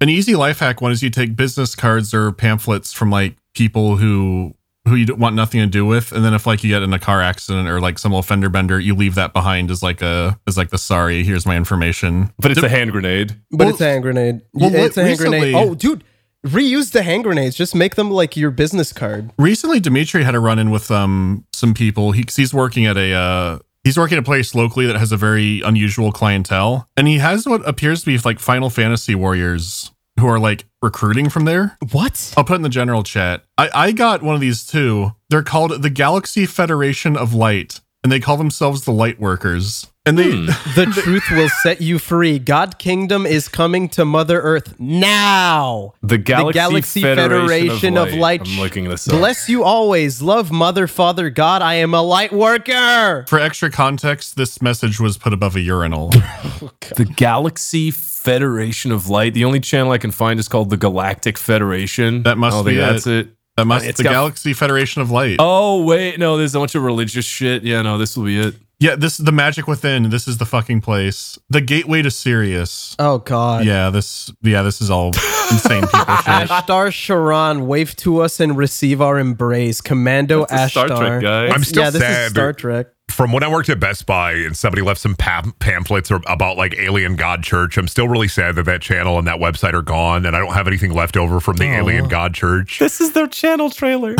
an easy life hack one is you take business cards or pamphlets from like people who. who you want nothing to do with, and then if like you get in a car accident or like some little fender bender, you leave that behind as like a as like the sorry, here's my information. But it's a hand grenade. But well, it's a hand grenade. Well, it's a hand recently, grenade. Oh, dude, reuse the hand grenades. Just make them like your business card. Recently, Dimitri had a run in with um some people. He 'cause he's working at a uh, he's working at a place locally that has a very unusual clientele, and he has what appears to be like Final Fantasy warriors who are like recruiting from there. What? I'll put it in the general chat. I, I got one of these too. They're called the Galaxy Federation of Light. and they call themselves the Lightworkers. And they hmm. the truth will set you free. God Kingdom is coming to Mother Earth now. The Galaxy, the Galaxy Federation, Federation of Light. Of Light. I'm looking this up. Bless you always. Love Mother, Father, God. I am a light worker. For extra context, this message was put above a urinal. Oh, the Galaxy Federation of Light. The only channel I can find is called the Galactic Federation. That must oh, be that's it. it. That must it's the got- Galaxy Federation of Light. Oh wait, no, there's a bunch of religious shit. Yeah, no, this will be it. Yeah, this the Magic Within. This is the fucking place. The gateway to Sirius. Oh God. Yeah, this. Yeah, this is all insane people shit. Ashtar Sharan, wave to us and receive our embrace, Commando That's Ashtar. Star Trek, guys. I'm still yeah, sad. This is Star Trek. From when I worked at Best Buy and somebody left some pam- pamphlets or, about like Alien God Church, I'm still really sad that that channel and that website are gone, and I don't have anything left over from the Aww. Alien God Church. This is their channel trailer.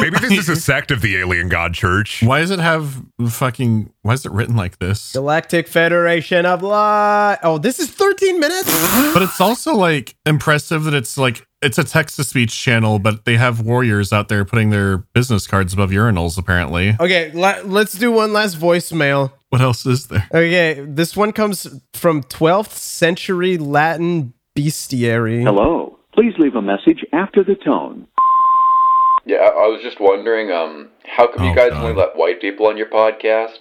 Maybe this is a sect of the Alien God Church. Why does it have fucking... Why is it written like this? Galactic Federation of Light. Oh, this is thirteen minutes? But it's also like impressive that it's like... It's a text-to-speech channel, but they have warriors out there putting their business cards above urinals, apparently. Okay, la- let's do one last voicemail. What else is there? Okay, this one comes from twelfth century Latin bestiary. Hello. Please leave a message after the tone. Yeah, I was just wondering, um, how come oh, you guys God. only let white people on your podcast?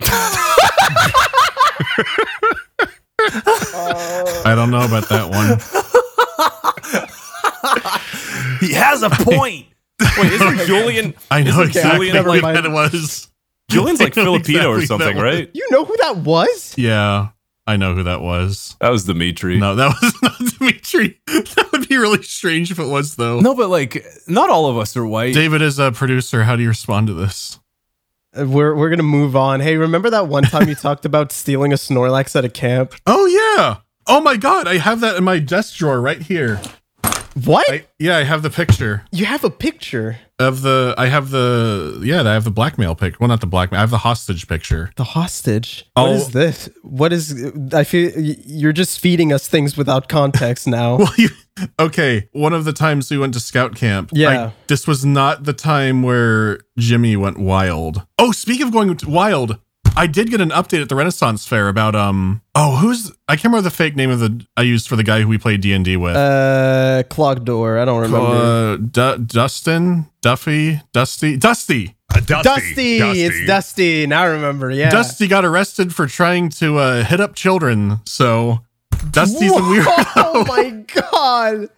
uh... I don't know about that one. He has a point. Wait, isn't Julian? I know exactly Julian what like, that was. Julian's like Filipino exactly or something, right? You know who that was? Yeah, I know who that was. That was Dimitri. No, that was not Dimitri. That would be really strange if it was, though. No, but like, not all of us are white. David, as a producer, how do you respond to this? We're we're gonna move on. Hey, remember that one time you talked about stealing a Snorlax at a camp? Oh yeah. Oh my God, I have that in my desk drawer right here. What? I, yeah, I have the picture. You have a picture of the. I have the. Yeah, I have the blackmail pic. Well, not the blackmail. I have the hostage picture. The hostage. Oh. What is this? What is? I feel you're just feeding us things without context now. Well, you, okay. One of the times we went to scout camp. Yeah. I, this was not the time where Jimmy went wild. Oh, speaking of going wild. I did get an update at the Renaissance Fair about, um, oh, who's, I can't remember the fake name of the, I used for the guy who we played D and D with. Uh, Clogdoor, I don't remember. Uh, D- Dustin, Duffy, Dusty, Dusty. Uh, Dusty. Dusty. Dusty, it's Dusty, now I remember, yeah. Dusty got arrested for trying to uh, hit up children, so Dusty's Whoa, a weirdo. Oh my God.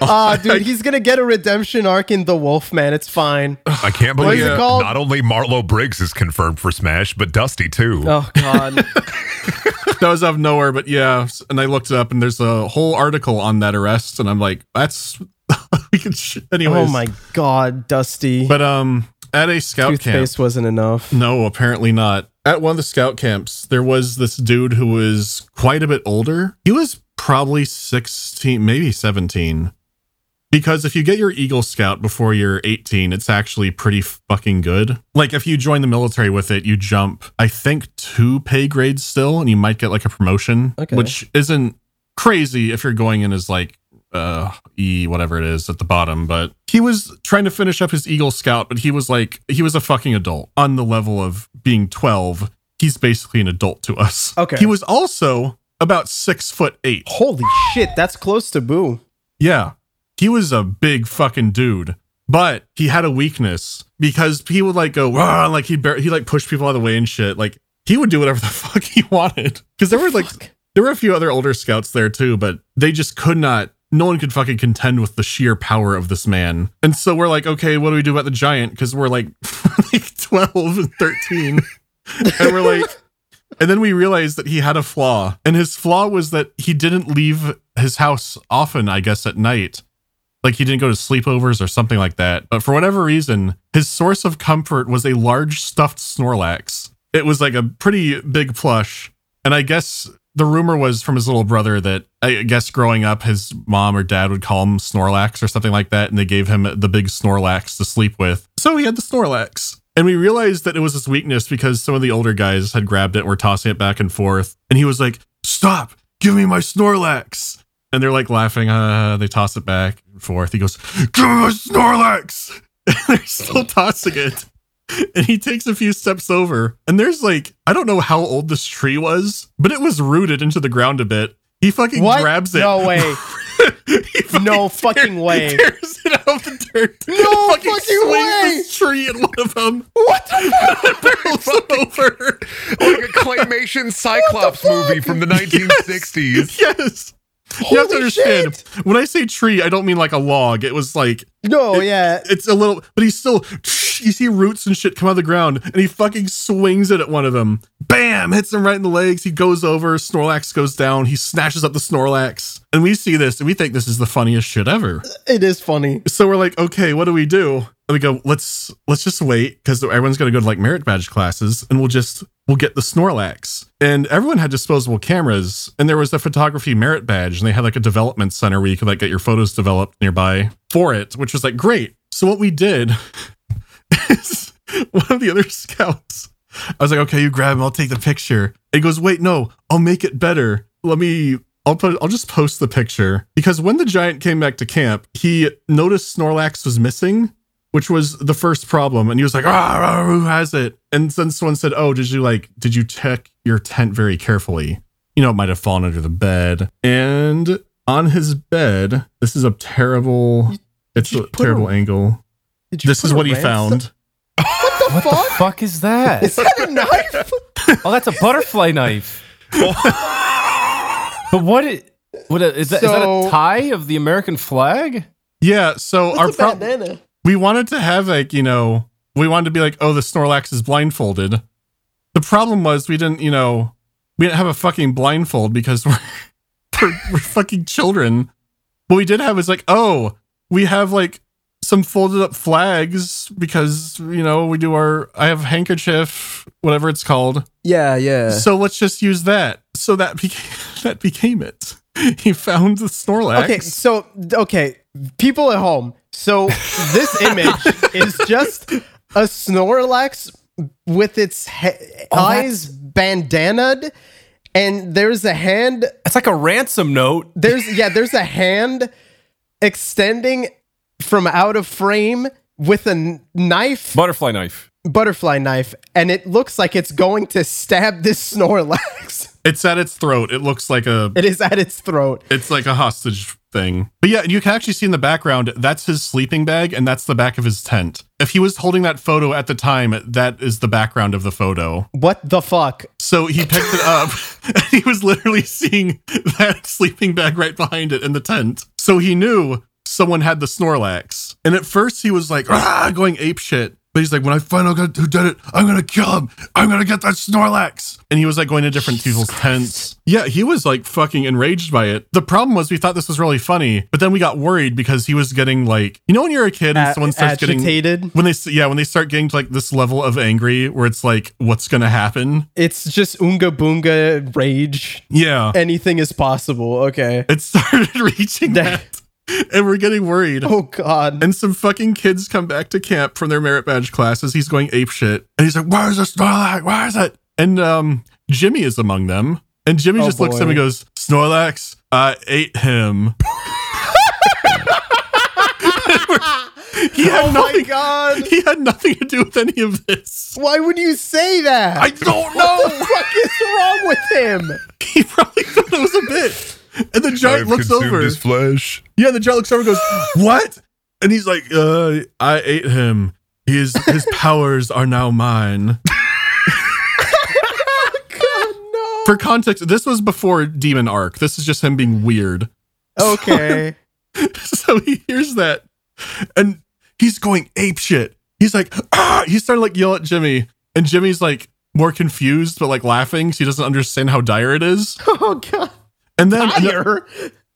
Oh, uh, dude, he's going to get a redemption arc in The Wolfman. It's fine. I can't believe it. Not only Marlo Briggs is confirmed for Smash, but Dusty, too. Oh, God. That was out of nowhere, but yeah. And I looked it up, and there's a whole article on that arrest, and I'm like, that's... we can sh- anyways. Oh, my God, Dusty. But um, at a scout Toothpaste camp... Toothpaste wasn't enough. No, apparently not. At one of the scout camps, there was this dude who was quite a bit older. He was... Probably sixteen, maybe seventeen. Because if you get your Eagle Scout before you're eighteen, it's actually pretty fucking good. Like, if you join the military with it, you jump, I think, two pay grades still, and you might get, like, a promotion. Okay. Which isn't crazy if you're going in as, like, uh, E, whatever it is, at the bottom. But he was trying to finish up his Eagle Scout, but he was, like, he was a fucking adult on the level of being twelve. He's basically an adult to us. Okay. He was also... about six foot eight. Holy shit, that's close to Boo. Yeah, he was a big fucking dude, but he had a weakness because he would like go, and, like he'd, bar- he'd like push people out of the way and shit. Like he would do whatever the fuck he wanted. Because there the were like, fuck? there were a few other older scouts there too, but they just could not, no one could fucking contend with the sheer power of this man. And so we're like, okay, what do we do about the giant? Because we're like, like twelve and thirteen. And we're like, and then we realized that he had a flaw, and his flaw was that he didn't leave his house often, I guess, at night. Like he didn't go to sleepovers or something like that. But for whatever reason, his source of comfort was a large stuffed Snorlax. It was like a pretty big plush. And I guess the rumor was from his little brother that I guess growing up, his mom or dad would call him Snorlax or something like that. And they gave him the big Snorlax to sleep with. So he had the Snorlax. And we realized that it was his weakness because some of the older guys had grabbed it and were tossing it back and forth. And he was like, stop, give me my Snorlax. And they're like laughing. Uh, they toss it back and forth. He goes, give me my Snorlax. And they're still tossing it. And he takes a few steps over, and there's like, I don't know how old this tree was, but it was rooted into the ground a bit. He fucking what? grabs it. No way. fucking no fucking tear, way. Tears it out the dirt. No fucking, fucking way. This tree in one of them. What the fuck? Over. Like a claymation Cyclops movie from the nineteen sixties. Yes. yes. Holy you have to understand, shit. When I say tree, I don't mean like a log. It was like... No, it, yeah. It's a little... But he's still... You see roots and shit come out of the ground, and he fucking swings it at one of them. Bam! Hits him right in the legs. He goes over. Snorlax goes down. He snatches up the Snorlax. And we see this, and we think this is the funniest shit ever. It is funny. So we're like, okay, what do we do? And we go, let's let's just wait, because everyone's going to go to like merit badge classes, and we'll just... We'll get the Snorlax. And everyone had disposable cameras, and there was the photography merit badge, and they had like a development center where you could like get your photos developed nearby for it, which was like great. So what we did is one of the other scouts, I was like, okay, you grab him, I'll take the picture. And he goes, wait, no, I'll make it better. Let me I'll put I'll just post the picture. Because when the giant came back to camp, he noticed Snorlax was missing, which was the first problem. And he was like, ah, who has it? And then someone said, oh, did you like, did you check your tent very carefully? You know, it might have fallen under the bed. And on his bed, this is a terrible, you, it's a terrible a, angle. This is what he found. What the what fuck? What the fuck is that? Is that a knife? Oh, that's a butterfly knife. But what is, what is, that, so, is that a tie of the American flag? Yeah, so what's our problem... We wanted to have like, you know, we wanted to be like, oh, the Snorlax is blindfolded. The problem was we didn't, you know, we didn't have a fucking blindfold because we're, we're, we're fucking children. What we did have was like, oh, we have like some folded up flags because, you know, we do our, I have handkerchief, whatever it's called. Yeah, yeah. So let's just use that. So that became, that became it. He found the Snorlax. Okay, so, okay, people at home. So this image is just a Snorlax with its he- oh, eyes bandanaed, and there's a hand. It's like a ransom note. There's yeah, there's a hand extending from out of frame with a n- knife, butterfly knife, butterfly knife, and it looks like it's going to stab this Snorlax. It's at its throat. It looks like a... It is at its throat. It's like a hostage thing. But yeah, you can actually see in the background, that's his sleeping bag, and that's the back of his tent. If he was holding that photo at the time, that is the background of the photo. What the fuck? So he picked it up, and he was literally seeing that sleeping bag right behind it in the tent. So he knew someone had the Snorlax. And at first he was like, ah, going apeshit. But he's like, when I find out who did it, I'm going to kill him. I'm going to get that Snorlax. And he was like going to different Jesus people's tents. Christ. Yeah, he was like fucking enraged by it. The problem was we thought this was really funny, but then we got worried because he was getting like, you know, when you're a kid and a- someone starts agitated. getting when they yeah, when they start getting to like this level of angry where it's like, what's going to happen? It's just Oonga Boonga rage. Yeah. Anything is possible. Okay. It started reaching that. And we're getting worried. Oh, God. And some fucking kids come back to camp from their merit badge classes. He's going apeshit. And he's like, where's the Snorlax? Where is it? And um, Jimmy is among them. And Jimmy oh, just boy. looks at him and goes, Snorlax, I ate him. He had oh, nothing, my God. He had nothing to do with any of this. Why would you say that? I don't know. What the fuck is wrong with him? He probably thought it was a bit. And the giant looks over. His flesh. Yeah, the giant looks over and goes, what? And he's like, uh, I ate him. His his powers are now mine. God, no. For context, this was before Demon Arc. This is just him being weird. Okay. So, so he hears that. And he's going apeshit. He's like, ah! He started like yelling at Jimmy. And Jimmy's like more confused, but like laughing. So he doesn't understand how dire it is. Oh, God. And then, another,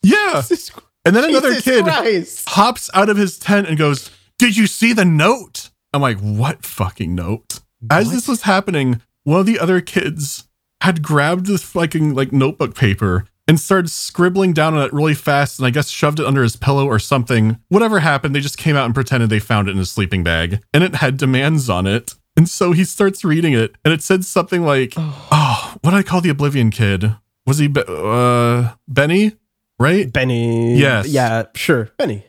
yeah. Jesus, and then another Jesus kid Christ. hops out of his tent and goes, did you see the note? I'm like, what fucking note? What? As this was happening, one of the other kids had grabbed this fucking like notebook paper and started scribbling down on it really fast. And I guess shoved it under his pillow or something. Whatever happened, they just came out and pretended they found it in his sleeping bag, and it had demands on it. And so he starts reading it, and it said something like, oh, oh what do I call the Oblivion kid? Was he be- uh, Benny, right? Benny. Yes. Yeah, sure. Benny.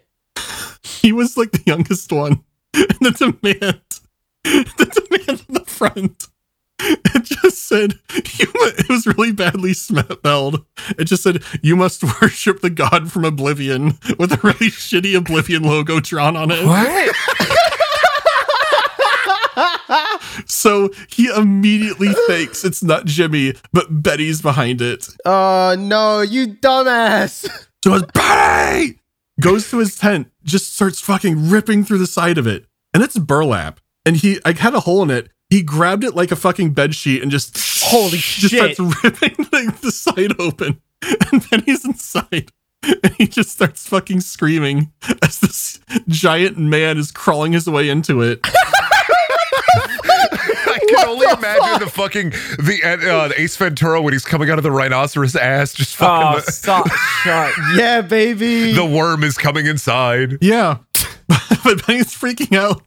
He was like the youngest one. And the demand the front. It just said, you, it was really badly spelled. It just said, you must worship the god from Oblivion, with a really shitty Oblivion logo drawn on it. What? So he immediately thinks it's not Jimmy, but Betty's behind it. Oh, no, you dumbass. So it's Betty! Goes to his tent, just starts fucking ripping through the side of it. And it's burlap. And he, I had a hole in it. He grabbed it like a fucking bed sheet and just holy shit, just starts ripping like, the side open. And then he's inside, and he just starts fucking screaming as this giant man is crawling his way into it. I can what only the imagine fuck? the fucking the, uh, the Ace Ventura when he's coming out of the rhinoceros ass, just fucking. Oh, the- stop! Shut. Yeah, baby. The worm is coming inside. Yeah, but Benny's freaking out.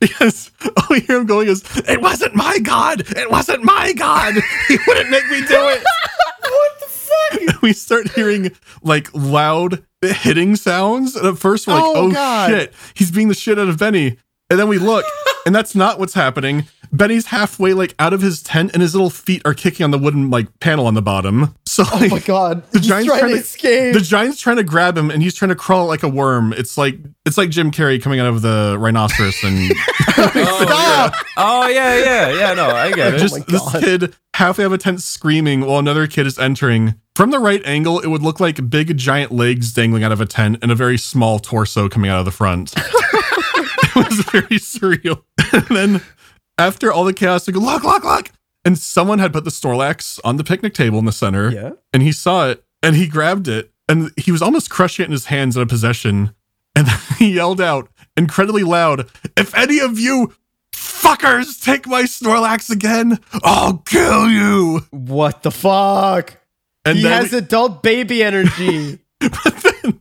Because all we hear him going is, it wasn't my god! It wasn't my god! He wouldn't make me do it! What the fuck? And we start hearing, like, loud hitting sounds. And at first we're like, oh, oh god. shit, he's beating the shit out of Benny. And then we look, and that's not what's happening. Benny's halfway, like, out of his tent, and his little feet are kicking on the wooden, like, panel on the bottom. So, like, oh my god, the he's giant's trying, trying to escape. The giant's trying to grab him, and he's trying to crawl like a worm. It's like it's like Jim Carrey coming out of the rhinoceros. And oh, stop! Yeah. Oh yeah, yeah, yeah. No, I get it. Just oh this kid halfway out of a tent screaming while another kid is entering. From the right angle, it would look like big giant legs dangling out of a tent and a very small torso coming out of the front. It was very surreal. And then after all the chaos, they go, look, look, look. And someone had put the Snorlax on the picnic table in the center. Yeah. And he saw it and he grabbed it and he was almost crushing it in his hands in a possession. And then he yelled out incredibly loud, if any of you fuckers take my Snorlax again, I'll kill you. What the fuck? And he has we- adult baby energy. But then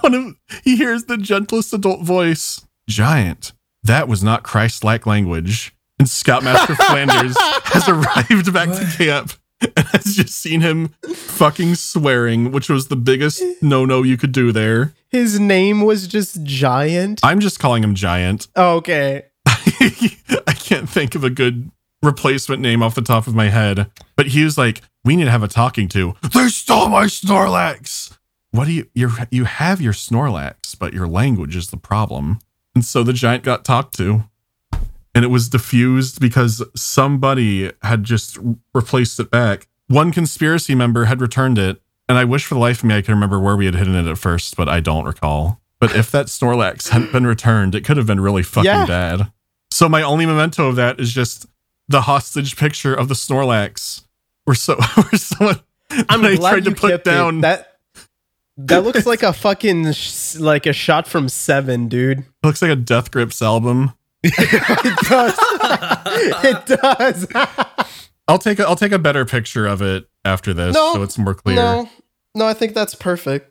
one of he hears the gentlest adult voice. Giant. That was not Christ-like language. And Scoutmaster Flanders has arrived back to camp and has just seen him fucking swearing, which was the biggest no-no you could do there. His name was just Giant? I'm just calling him Giant. Oh, okay. I can't think of a good replacement name off the top of my head. But he was like, we need to have a talking to. They stole my Snorlax! What do you... You're, you have your Snorlax, but your language is the problem. And so the giant got talked to, and it was diffused because somebody had just replaced it back. One conspiracy member had returned it, and I wish for the life of me I could remember where we had hidden it at first, but I don't recall. But if that Snorlax hadn't been returned, it could have been really fucking yeah. bad. So my only memento of that is just the hostage picture of the Snorlax. Or so, or someone I'm that glad I tried you to put down. It. That. That looks like a fucking, sh- like a shot from Seven, dude. It looks like a Death Grips album. It does. It does. I'll take a, I'll take a better picture of it after this, no, so it's more clear. No, no, I think that's perfect.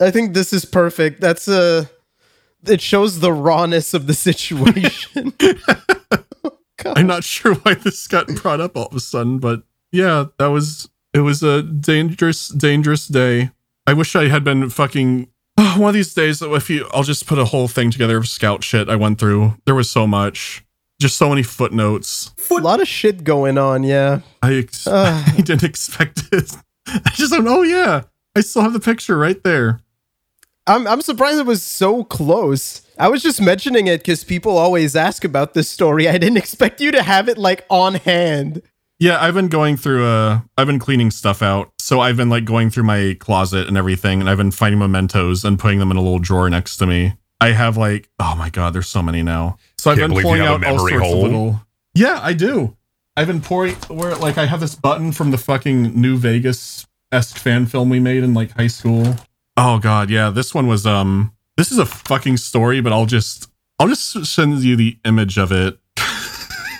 I think this is perfect. That's a. It shows the rawness of the situation. Oh, I'm not sure why this got brought up all of a sudden, but yeah, that was. It was a dangerous, dangerous day. I wish I had been fucking oh, one of these days. If you, I'll just put a whole thing together of scout shit I went through. There was so much, just so many footnotes. Foot- a lot of shit going on. Yeah, I, ex- uh. I didn't expect it. I just don't. Oh yeah, I still have the picture right there. I'm I'm surprised it was so close. I was just mentioning it because people always ask about this story. I didn't expect you to have it like on hand. Yeah, I've been going through, uh, I've been cleaning stuff out. So I've been like going through my closet and everything, and I've been finding mementos and putting them in a little drawer next to me. I have like, oh my God, there's so many now. So I've Can't been pouring out all sorts hole. of little. Yeah, I do. I've been pouring where like I have this button from the fucking New Vegas-esque fan film we made in like high school. Oh God, yeah, this one was, um, this is a fucking story, but I'll just, I'll just send you the image of it.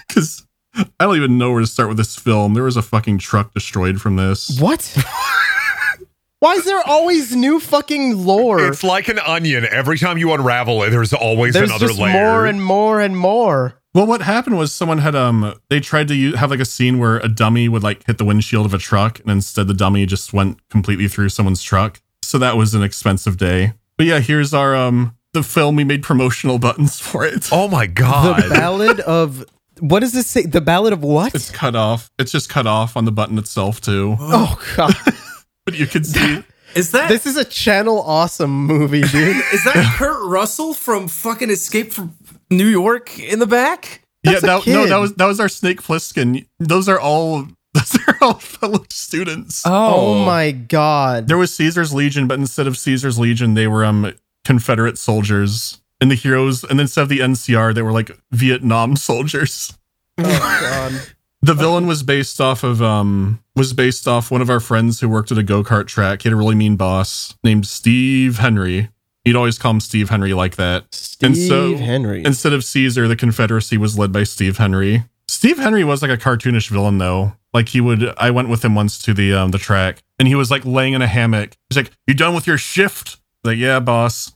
Because I don't even know where to start with this film. There was a fucking truck destroyed from this. What? Why is there always new fucking lore? It's like an onion. Every time you unravel it, there's always there's another just layer. More and more and more. Well, what happened was someone had, um, they tried to use, have like a scene where a dummy would like hit the windshield of a truck, and instead the dummy just went completely through someone's truck. So that was an expensive day. But yeah, here's our, um, the film, we made promotional buttons for it. Oh my god! The Ballad of what does this say? The Ballad of what? It's cut off. It's just cut off on the button itself too. Oh god! But you can see. Is that this is a Channel Awesome movie, dude? Is that Kurt Russell from fucking Escape from New York in the back? That's yeah, that, no, that was that was our Snake Plissken. Those are all. Those are all fellow students. Oh. oh my god! There was Caesar's Legion, but instead of Caesar's Legion, they were um Confederate soldiers, and the heroes, and then instead of the N C R, they were like Vietnam soldiers. Oh god! The villain was based off of um was based off one of our friends who worked at a go-kart track. He had a really mean boss named Steve Henry. You'd always call him Steve Henry like that. Steve and so, Henry. Instead of Caesar, the Confederacy was led by Steve Henry. Steve Henry was like a cartoonish villain though. Like he would, I went with him once to the um, the track, and he was like laying in a hammock. He's like, "You done with your shift?" Like, "Yeah, boss."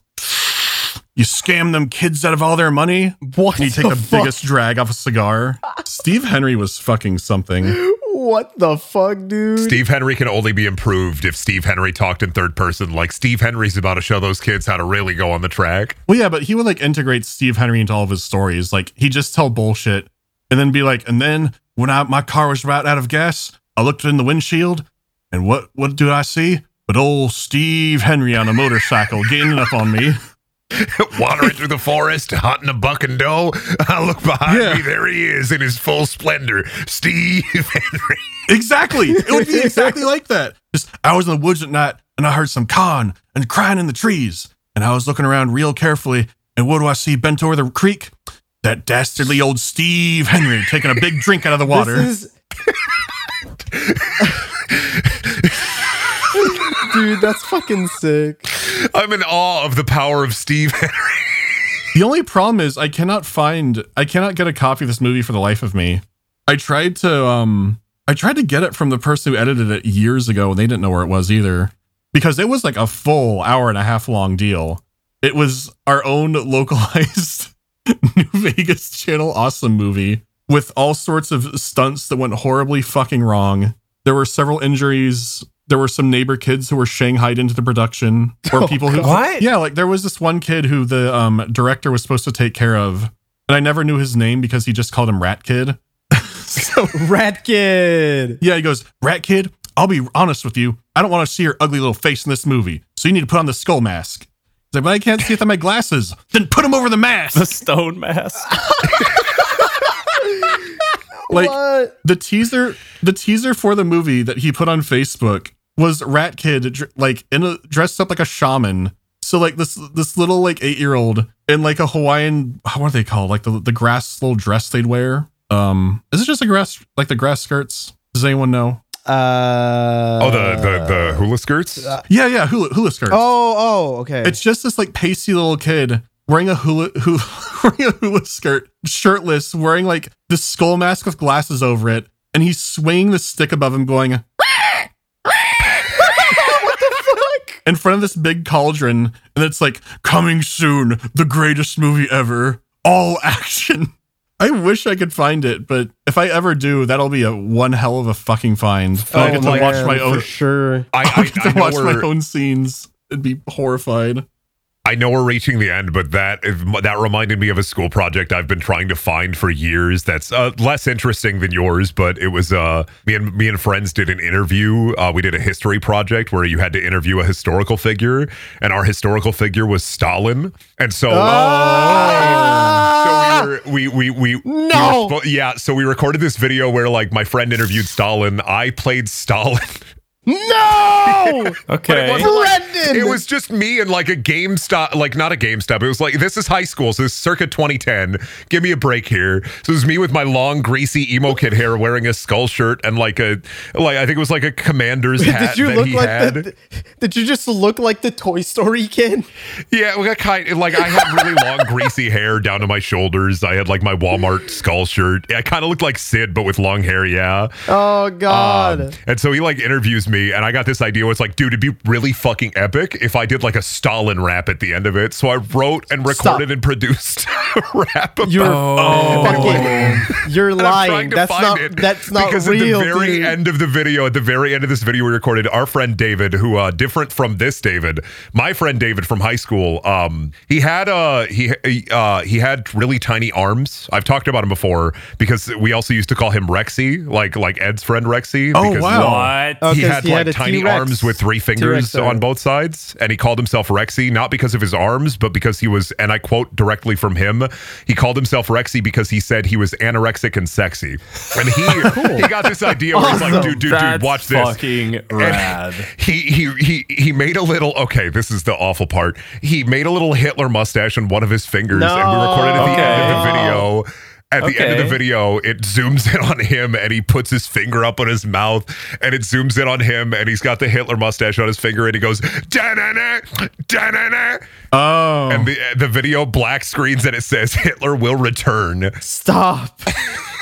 You scam them kids out of all their money. What? And you take the, the biggest drag off a cigar. Steve Henry was fucking something. What the fuck, dude? Steve Henry can only be improved if Steve Henry talked in third person. Like Steve Henry's about to show those kids how to really go on the track. Well, yeah, but he would like integrate Steve Henry into all of his stories. Like he just tell bullshit, and then be like, and then. When I, my car was about out of gas, I looked in the windshield, and what what did I see? But old Steve Henry on a motorcycle gaining up on me. Wandering through the forest, hunting a buck and doe. I look behind yeah. me, there he is in his full splendor. Steve Henry. Exactly. It would be exactly like that. Just, I was in the woods at night, and I heard some con and crying in the trees, and I was looking around real carefully, and what do I see bent over the creek? That dastardly old Steve Henry taking a big drink out of the water. This is... Dude, that's fucking sick. I'm in awe of the power of Steve Henry. The only problem is I cannot find, I cannot get a copy of this movie for the life of me. I tried to, um, I tried to get it from the person who edited it years ago, and they didn't know where it was either, because it was like a full hour and a half long deal. It was our own localized New Vegas Channel Awesome movie with all sorts of stunts that went horribly fucking wrong. There were several injuries. There were some neighbor kids who were shanghaied into the production, or oh, people who what? Yeah, like there was this one kid who the um, director was supposed to take care of, and I never knew his name because he just called him Rat Kid. So Rat Kid. Yeah, he goes, "Rat Kid, I'll be honest with you. I don't want to see your ugly little face in this movie, so you need to put on the skull mask." Like, but I can't see it through my glasses. Then put them over the mask. The stone mask. Like what? the teaser, the teaser for the movie that he put on Facebook was Rat Kid, like in a dressed up like a shaman. So like this, this little like eight year old in like a Hawaiian, what are they called? Like the, the grass little dress they'd wear. Um, is it just a grass, like the grass skirts? Does anyone know? Uh, oh, the, the the hula skirts? Uh, yeah, yeah, hula, hula skirts. Oh, oh, okay. It's just this like pasty little kid wearing a hula, hula, wearing a hula skirt, shirtless, wearing like the skull mask with glasses over it, and he's swinging the stick above him going, what the fuck? In front of this big cauldron, and it's like, coming soon, the greatest movie ever, all action. I wish I could find it, but if I ever do, that'll be a one hell of a fucking find. Oh, I get to man, watch my own. For sure, I, I, I get to I watch my own scenes. It'd be horrified. I know we're reaching the end, but that that reminded me of a school project I've been trying to find for years. That's uh, less interesting than yours, but it was uh, me and me and friends did an interview. Uh, we did a history project where you had to interview a historical figure, and our historical figure was Stalin. And so, oh! so we, were, we we we no we were, yeah. So we recorded this video where like my friend interviewed Stalin. I played Stalin. No! Okay. It, like, it was just me and like a GameStop, like not a GameStop. It was like, this is high school. So this is circa twenty ten. Give me a break here. So it was me with my long, greasy emo kid hair wearing a skull shirt and like a, like I think it was like a commander's hat. Did you that look he like had. The, did you just look like the Toy Story kid? Yeah, like, kind of, like I had really long, greasy hair down to my shoulders. I had like my Walmart skull shirt. I kind of looked like Sid, but with long hair, yeah. Oh, God. Um, and so he like interviews me. me, and I got this idea where it's like, dude, it'd be really fucking epic if I did like a Stalin rap at the end of it. So I wrote and recorded Stop. and produced a rap about You're, oh. fucking, you're lying. That's not, that's not because real. Because at the very dude. end of the video, at the very end of this video we recorded, our friend David, who uh, different from this David, my friend David from high school, um, he had uh, he uh, he had really tiny arms. I've talked about him before because we also used to call him Rexy, like like Ed's friend Rexy. Oh, because wow. What? He, okay, had, so he like, had like tiny T-Rex. arms with three fingers T-Rex, on both sides, and he called himself Rexy, not because of his arms, but because he was, and I quote directly from him, he called himself Rexy because he said he was anorexic and sexy. And he cool. he got this idea where awesome. he's like, dude, dude, That's dude, watch this. Fucking rad. He, he he he made a little, okay, this is the awful part. He made a little Hitler mustache on one of his fingers, no. and we recorded at okay. the end of the video. At the okay. end of the video, it zooms in on him and he puts his finger up on his mouth and it zooms in on him and he's got the Hitler mustache on his finger and he goes, da-na-na, da-na-na. Oh. And the, the video black screens and it says, Hitler will return. Stop.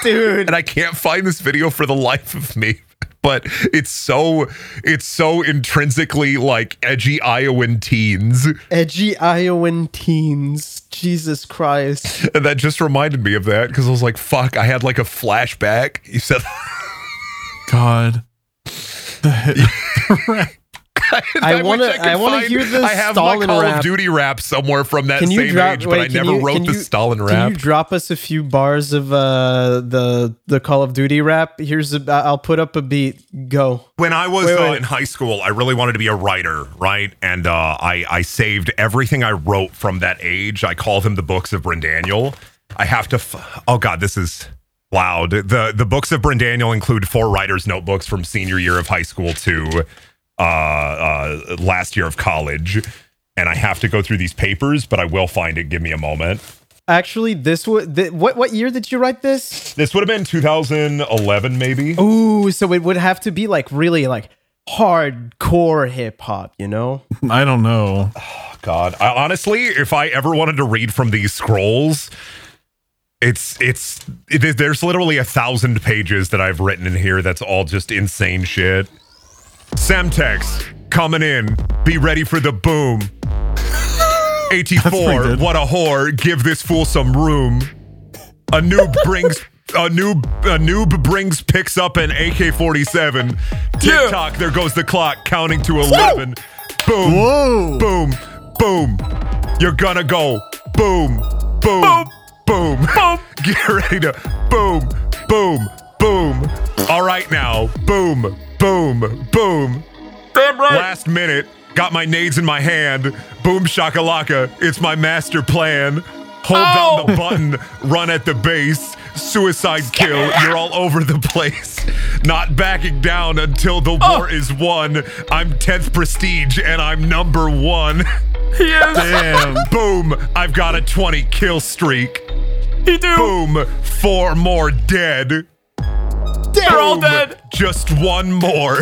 Dude. And I can't find this video for the life of me. But it's so it's so intrinsically like edgy Iowan teens. Edgy Iowan teens. Jesus Christ. And that just reminded me of that because I was like, fuck, I had like a flashback. You said God. I want to I, I want to hear the Stalin rap. I have Stalin my Call rap. of Duty rap somewhere from that same drop, age, wait, but I never you, wrote the you, Stalin rap. Can you drop us a few bars of uh, the the Call of Duty rap? Here's a, I'll put up a beat. Go. When I was wait, uh, wait. in high school, I really wanted to be a writer, right? And uh, I, I saved everything I wrote from that age. I call them the books of Brindaniel. I have to... F- oh, God, this is... loud. The, the books of Brindaniel include four writer's notebooks from senior year of high school to... Uh, uh, last year of college, and I have to go through these papers, but I will find it. Give me a moment. Actually, this would th- what what year did you write this? This would have been two thousand eleven, maybe. Ooh, so it would have to be like really like hardcore hip hop, you know? I don't know. Oh, God, I, honestly, if I ever wanted to read from these scrolls, it's it's it, there's literally a thousand pages that I've written in here. That's all just insane shit. Semtex, coming in. Be ready for the boom. eighty-four, what a whore. Give this fool some room. A noob brings, a noob, a noob brings, picks up an A K forty-seven. TikTok, yeah. There goes the clock, counting to eleven. Boom, Whoa. boom, boom. You're gonna go. Boom, boom, boom, boom. boom. Get ready to boom, boom, boom. All right now, boom. Boom, boom. Damn right. Last minute, got my nades in my hand. Boom shakalaka, it's my master plan. Hold oh. down the button, run at the base. Suicide kill, you're all over the place. Not backing down until the oh. war is won. I'm tenth prestige and I'm number one. Yes. Damn. Boom, I've got a twenty kill streak. You do. Boom, four more dead. They're Boom. all dead. Just one more.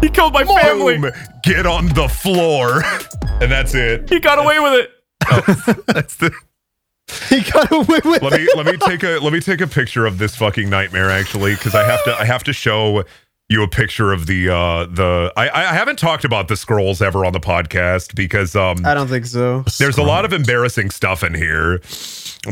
He killed my Boom. family. Get on the floor. And that's it. He got that's, away with it. Oh, that's the. He got away with let it. Let me let me take a let me take a picture of this fucking nightmare actually, because I have to I have to show you a picture of the uh, the I, I haven't talked about the scrolls ever on the podcast because um I don't think so. There's scrolls. a lot of embarrassing stuff in here.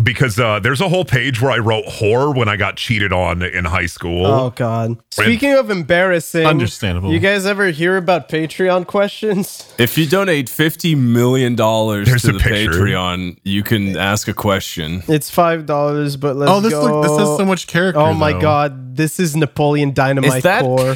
Because uh, there's a whole page where I wrote whore when I got cheated on in high school. Oh, God. Speaking and, of embarrassing. Understandable. You guys ever hear about Patreon questions? If you donate fifty million dollars there's to the picture. Patreon, you can ask a question. It's five dollars, but let's go. Oh, this, go. Look, this has so much character, Oh, my though. God. This is Napoleon Dynamite core.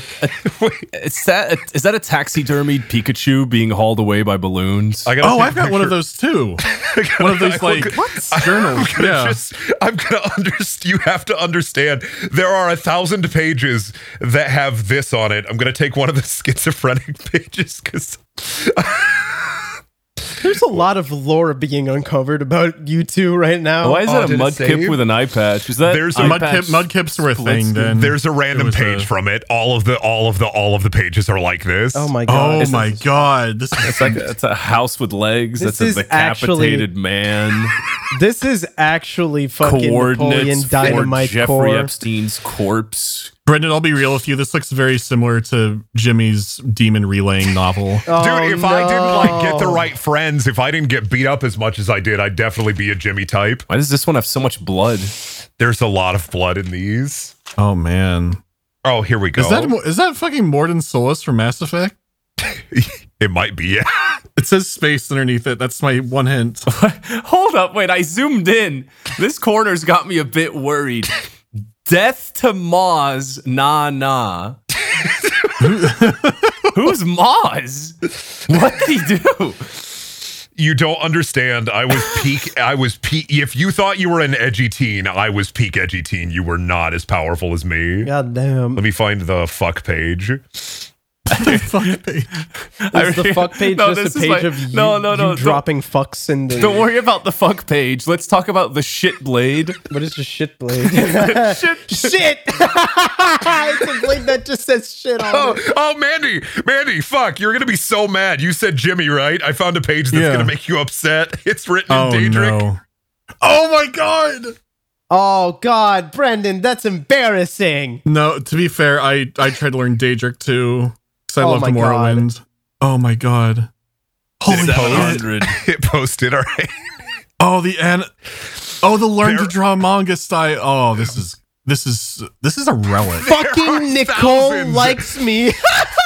Is that a, is that a taxidermied Pikachu being hauled away by balloons? I oh, I've got one of those, too. gotta, one of those, like, what? journals. I'm gonna, yeah. just, I'm gonna understand. You have to understand. There are a thousand pages that have this on it. I'm gonna take one of the schizophrenic pages because there's a lot of lore being uncovered about you two right now. Why is oh, that a Mudkip with an eye patch? Is that there's a Mudkip? Mudkips were a thing. Then there's a random page a... from it. All of the, all of the, all of the pages are like this. Oh my god! Oh it's my a, god! This is like a, it's a house with legs. That's a decapitated actually, man. This is actually fucking Napoleon Dynamite for Jeffrey core. Epstein's corpse. Brendan, I'll be real with you. This looks very similar to Jimmy's demon relaying novel. Oh, dude, if no. I didn't like get the right friends, if I didn't get beat up as much as I did, I'd definitely be a Jimmy type. Why does this one have so much blood? There's a lot of blood in these. Oh, man. Oh, here we go. Is that, is that fucking Morden Solis from Mass Effect? It might be, yeah. It says space underneath it. That's my one hint. Hold up. Wait, I zoomed in. This corner's got me a bit worried. Death to Maz, nah, nah. Who's Maz? What did he do? You don't understand. I was peak. I was peak. If you thought you were an edgy teen, I was peak edgy teen. You were not as powerful as me. God damn. Let me find the fuck page. The fuck page. Is the fuck page no, just a page like, of you, no, no, no, you dropping fucks in the... Don't worry about the fuck page. Let's talk about the shit blade. What is the shit blade? Shit! Shit! It's a blade that just says shit on oh, it. Oh, Mandy! Mandy, fuck. You're going to be so mad. You said Jimmy, right? I found a page that's yeah. going to make you upset. It's written oh, in Daedric. No. Oh, my God! Oh, God, Brendan, that's embarrassing. No, to be fair, I, I tried to learn Daedric, too. I oh loved Morrowind. God. Oh my God. Holy shit. It posted, all right. Oh, the and Oh, the learn there. to draw manga style. Oh, this is this is this is a relic. There Fucking Nicole thousands, likes me.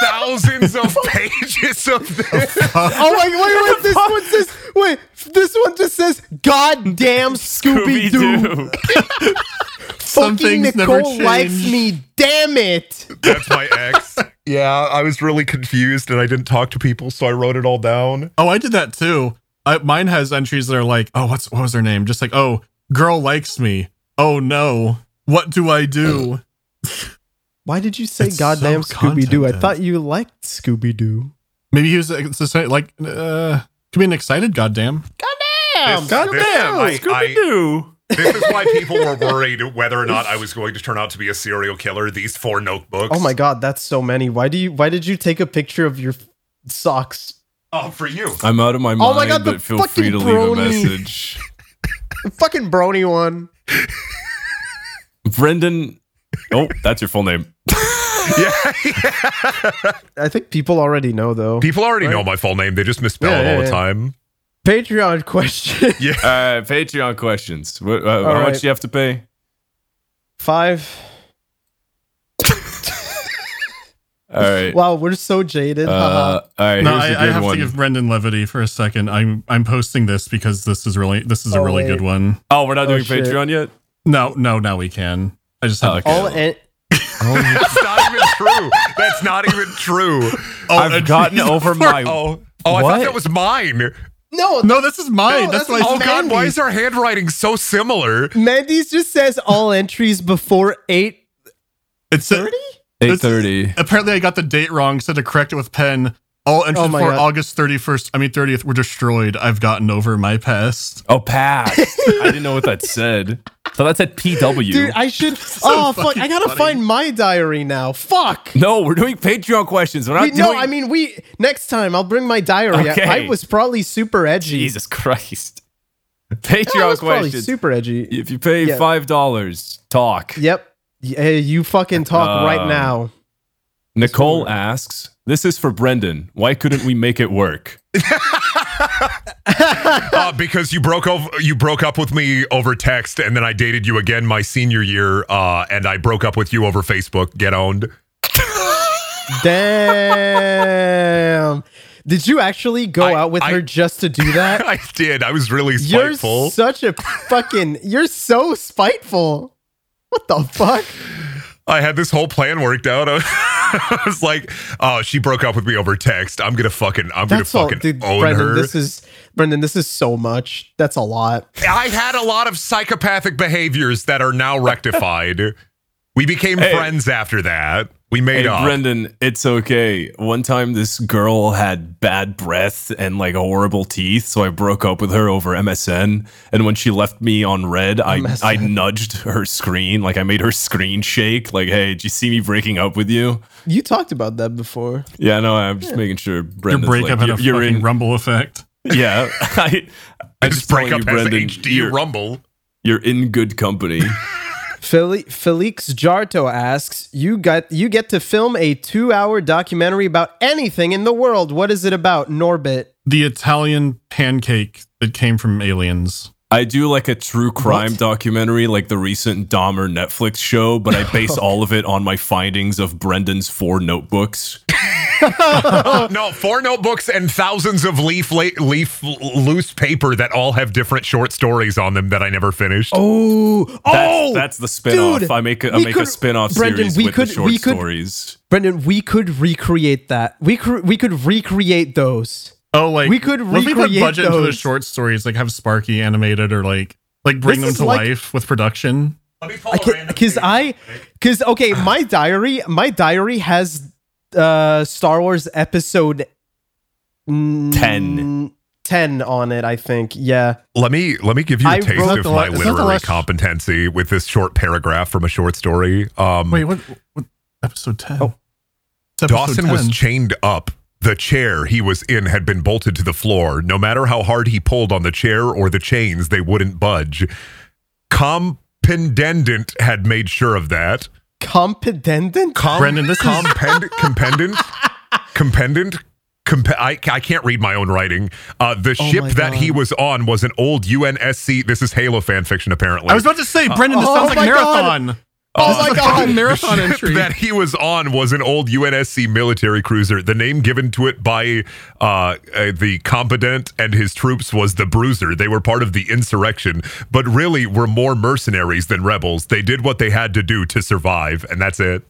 Thousands of pages of this. Oh my wait, wait, this one says wait, this one just says goddamn Scooby Doo. Fucking Nicole likes me, damn it. That's my ex. Yeah, I was really confused and I didn't talk to people, so I wrote it all down. Oh, I did that too. I, mine has entries that are like, oh, what's what was her name? Just like, oh, girl likes me. Oh no, what do I do? Why did you say it's goddamn so Scooby-Doo? I thought you liked Scooby-Doo. Maybe he was like, uh, could be an excited goddamn. Goddamn! This, goddamn! This, I, Scooby-Doo! I, this is why people were worried whether or not I was going to turn out to be a serial killer. These four notebooks. Oh my God, that's so many. Why do you? Why did you take a picture of your f- socks? Oh, for you. I'm out of my mind. Oh my God, the but feel free to brony. leave a message. The fucking brony one. Brendan. Oh, that's your full name. Yeah, yeah. I think people already know though. People already right? know my full name. They just misspell yeah, it all yeah, the yeah. time. Patreon questions. Yeah, uh, Patreon questions. Uh, how right. much do you have to pay? Five. All right. Wow, we're so jaded. Uh, uh, all right. No, here's I, a good I have one. to give Brendan levity for a second. I'm I'm posting this because this is really this is oh, a really wait. good one. Oh, we're not oh, doing shit. Patreon yet? No, no, now we can. I just have oh, okay. all and. Oh, that's not even true. That's not even true. Oh, I've gotten over my. Oh, oh I what? thought that was mine. No, no, this is mine. No, that's that's oh, God, why is our handwriting so similar? Mandy's just says all entries before eight It's thirty eight thirty Apparently, I got the date wrong, so to correct it with pen, all entries oh before God. August thirty-first, I mean thirtieth, were destroyed. I've gotten over my past. Oh, past. I didn't know what that said. So that said P W. Dude, I should... so oh, fuck. I gotta funny. find my diary now. Fuck. No, we're doing Patreon questions. We're not we, doing... No, I mean, we... Next time, I'll bring my diary. Okay. I, I was probably super edgy. Jesus Christ. Patreon yeah, I was questions. probably super edgy. If you pay yeah. five dollars, talk. Yep. Hey, you fucking talk uh, right now. Nicole asks, this is for Brendan. Why couldn't we make it work? uh, because you broke over, you broke up with me over text, and then I dated you again my senior year, uh, and I broke up with you over Facebook. Get owned. Damn. Did you actually go I, out with I, her just to do that? I did. I was really spiteful. You're such a fucking... You're so spiteful. What the fuck? I had this whole plan worked out. I was, I was like, "Oh, she broke up with me over text. I'm gonna fucking, I'm That's gonna fucking all, dude, own Brendan, her." This is Brendan. This is so much. That's a lot. I had a lot of psychopathic behaviors that are now rectified. We became hey, friends after that. We made hey, up. Brendan, it's okay. One time, this girl had bad breath and like horrible teeth, so I broke up with her over M S N. And when she left me on red, M S N. I I nudged her screen, like I made her screen shake. Like, hey, did you see me breaking up with you? You talked about that before. Yeah, no, I'm just yeah. making sure. Brendan's your breakup like, had you're, a fucking in, rumble effect. Yeah, I I just break up you, Brendan, H D you're, rumble. You're in good company. Fel- Felix Jarto asks, you got you get to film a two-hour documentary about anything in the world. What is it about, Norbit? The Italian pancake that came from aliens. I do like a true crime what? documentary, like the recent Dahmer Netflix show, but I base all of it on my findings of Brendan's four notebooks. No, four notebooks and thousands of leaf, leaf, loose paper that all have different short stories on them that I never finished. Oh, that's, oh, that's the spinoff. Dude, I make a, I make could, a spinoff Brendan, series we with could, the short we could, stories. Brendan, we could recreate that. We cr- we could recreate those. Oh, like we could recreate what if we put budget those. into the short stories, like have Sparky animated or like like bring this them to like, life with production. Let me pull a random cause I because okay, my diary, my diary has uh, Star Wars Episode mm, ten. ten on it, I think. Yeah. Let me let me give you a I taste of my last, literary competency with this short paragraph from a short story. Um, Wait, what? what episode ten. Oh. Dawson ten. was chained up. The chair he was in had been bolted to the floor. No matter how hard he pulled on the chair or the chains, they wouldn't budge. Compendent had made sure of that. Compendent? Com- Brendan, this compend- is... Compendent? Compendent? Comp- I, I can't read my own writing. Uh, the oh ship that he was on was an old U N S C... This is Halo fan fiction, apparently. I was about to say, Brendan, uh, this sounds oh like Marathon. God. Oh, oh my God. The marathon ship entry that he was on was an old U N S C military cruiser. The name given to it by uh, uh, the competent and his troops was the Bruiser. They were part of the insurrection, but really were more mercenaries than rebels. They did what they had to do to survive, and that's it.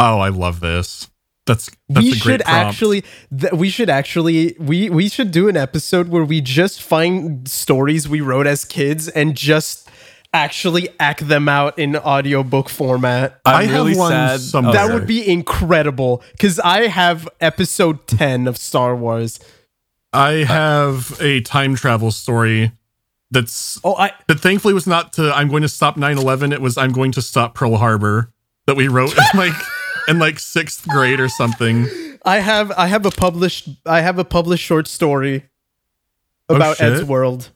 Oh, I love this. That's, that's we a great should prompt. actually. Th- we should actually. We we should do an episode where we just find stories we wrote as kids and just. Actually act them out in audiobook format. I'm I really have one sad. Someday. That would be incredible because I have episode ten of Star Wars. I have a time travel story that's oh, I, that thankfully was not to I'm going to stop nine eleven. It was I'm going to stop Pearl Harbor that we wrote in like in like sixth grade or something. I have I have a published I have a published short story about oh, Ed's world.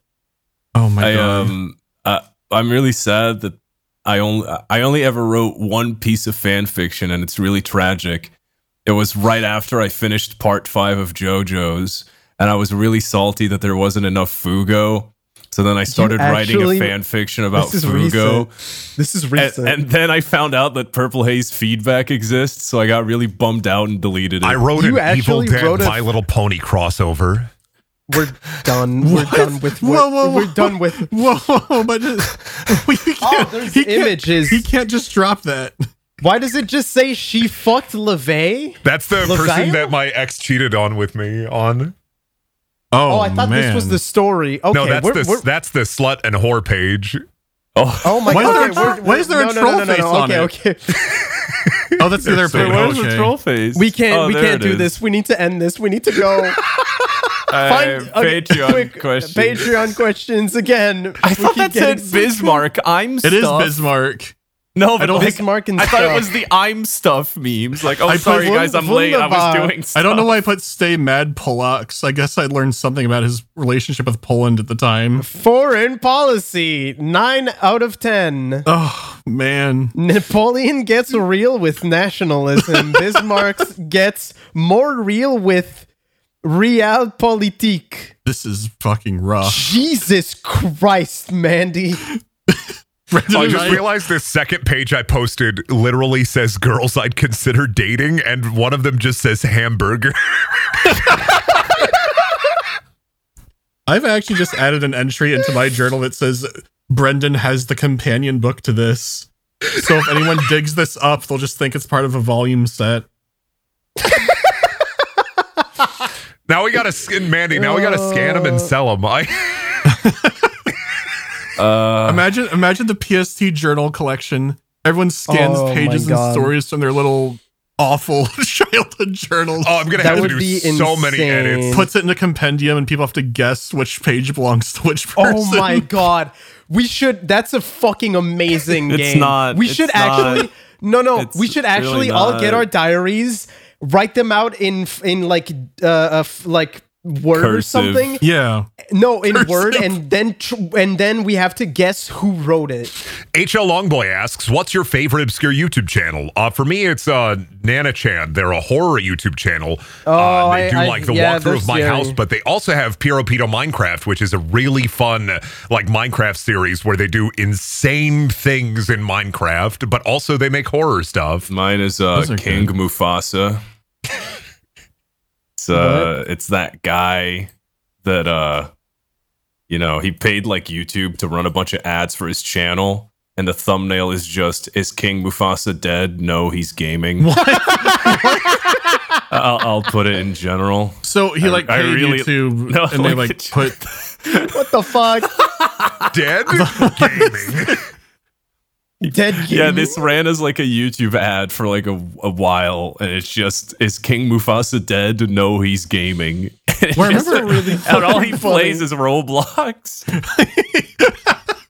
Oh my I, god. Um, uh, I'm really sad that I only I only ever wrote one piece of fan fiction, and it's really tragic. It was right after I finished part five of JoJo's, and I was really salty that there wasn't enough Fugo. So then I started actually, writing a fan fiction about this Fugo. Recent. This is recent. And, and then I found out that Purple Haze feedback exists, so I got really bummed out and deleted it. I wrote you an Evil Dead a- My Little Pony crossover. We're done. What? We're done with. We're, whoa, whoa, whoa. We're done with. Whoa, whoa, whoa. But we can't, oh, there's he images. Can't, he can't just drop that. Why does it just say she fucked LaVey? That's the LaVey? person that my ex cheated on with me on. Oh, oh I thought man. this was the story. Okay, no, that's we're, the we're, that's the slut and whore page. Oh, oh my god! Why, why is there a no, troll no, no, face no, no, on okay, it? Okay, okay. Oh, that's the other page. Where's the troll face? We can't. Oh, we can't do is. this. We need to end this. We need to go. Uh, Find, okay, Patreon quick, questions. Patreon questions again. I thought that said Bismarck. I'm stuff. It is Bismarck. No, I don't think, Bismarck and I stuff. thought it was the I'm stuff memes. Like, oh, I sorry, put, guys, I'm late. I was doing stuff. I don't know why I put Stay Mad Polacks. I guess I learned something about his relationship with Poland at the time. Foreign policy. Nine out of ten. Oh, man. Napoleon gets real with nationalism. Bismarck gets more real with... Realpolitik. This is fucking rough. Jesus Christ, Mandy. I just realized this second page I posted literally says girls I'd consider dating, and one of them just says hamburger. I've actually just added an entry into my journal that says Brendan has the companion book to this. So if anyone digs this up, they'll just think it's part of a volume set. Now we gotta skin Mandy. Now we gotta scan them and sell them. I- uh, imagine, imagine the P S T journal collection. Everyone scans oh pages and stories from their little awful childhood journals. Oh, I'm gonna that have to do so insane. many edits. Puts it in a compendium, and people have to guess which page belongs to which person. Oh my god, we should. That's a fucking amazing it's game. It's not. We it's should not, actually. No, no. We should actually really all get our diaries. Write them out in in like uh like word Cursive. or something. Yeah, No, in Cursive. Word, and then tr- and then we have to guess who wrote it. H L Longboy asks, "What's your favorite obscure YouTube channel?" Uh, for me, it's uh, NanaChan. They're a horror YouTube channel. Oh, uh, they I, do I, like the yeah, walkthrough of my scary. house, but they also have Piropito Minecraft, which is a really fun like Minecraft series where they do insane things in Minecraft, but also they make horror stuff. Mine is uh, King good. Mufasa. it's uh, it's that guy. That, uh, you know, he paid, like, YouTube to run a bunch of ads for his channel, and the thumbnail is just, is King Mufasa dead? No, he's gaming. What? I'll, I'll put it in general. So he, like, I, paid I really, YouTube, no, and they, like, put... What the fuck? Dead? Gaming. Dead gaming? Yeah, this ran as, like, a YouTube ad for, like, a, a while, and it's just, is King Mufasa dead? No, he's gaming. We're remember really and all he funny. plays is Roblox.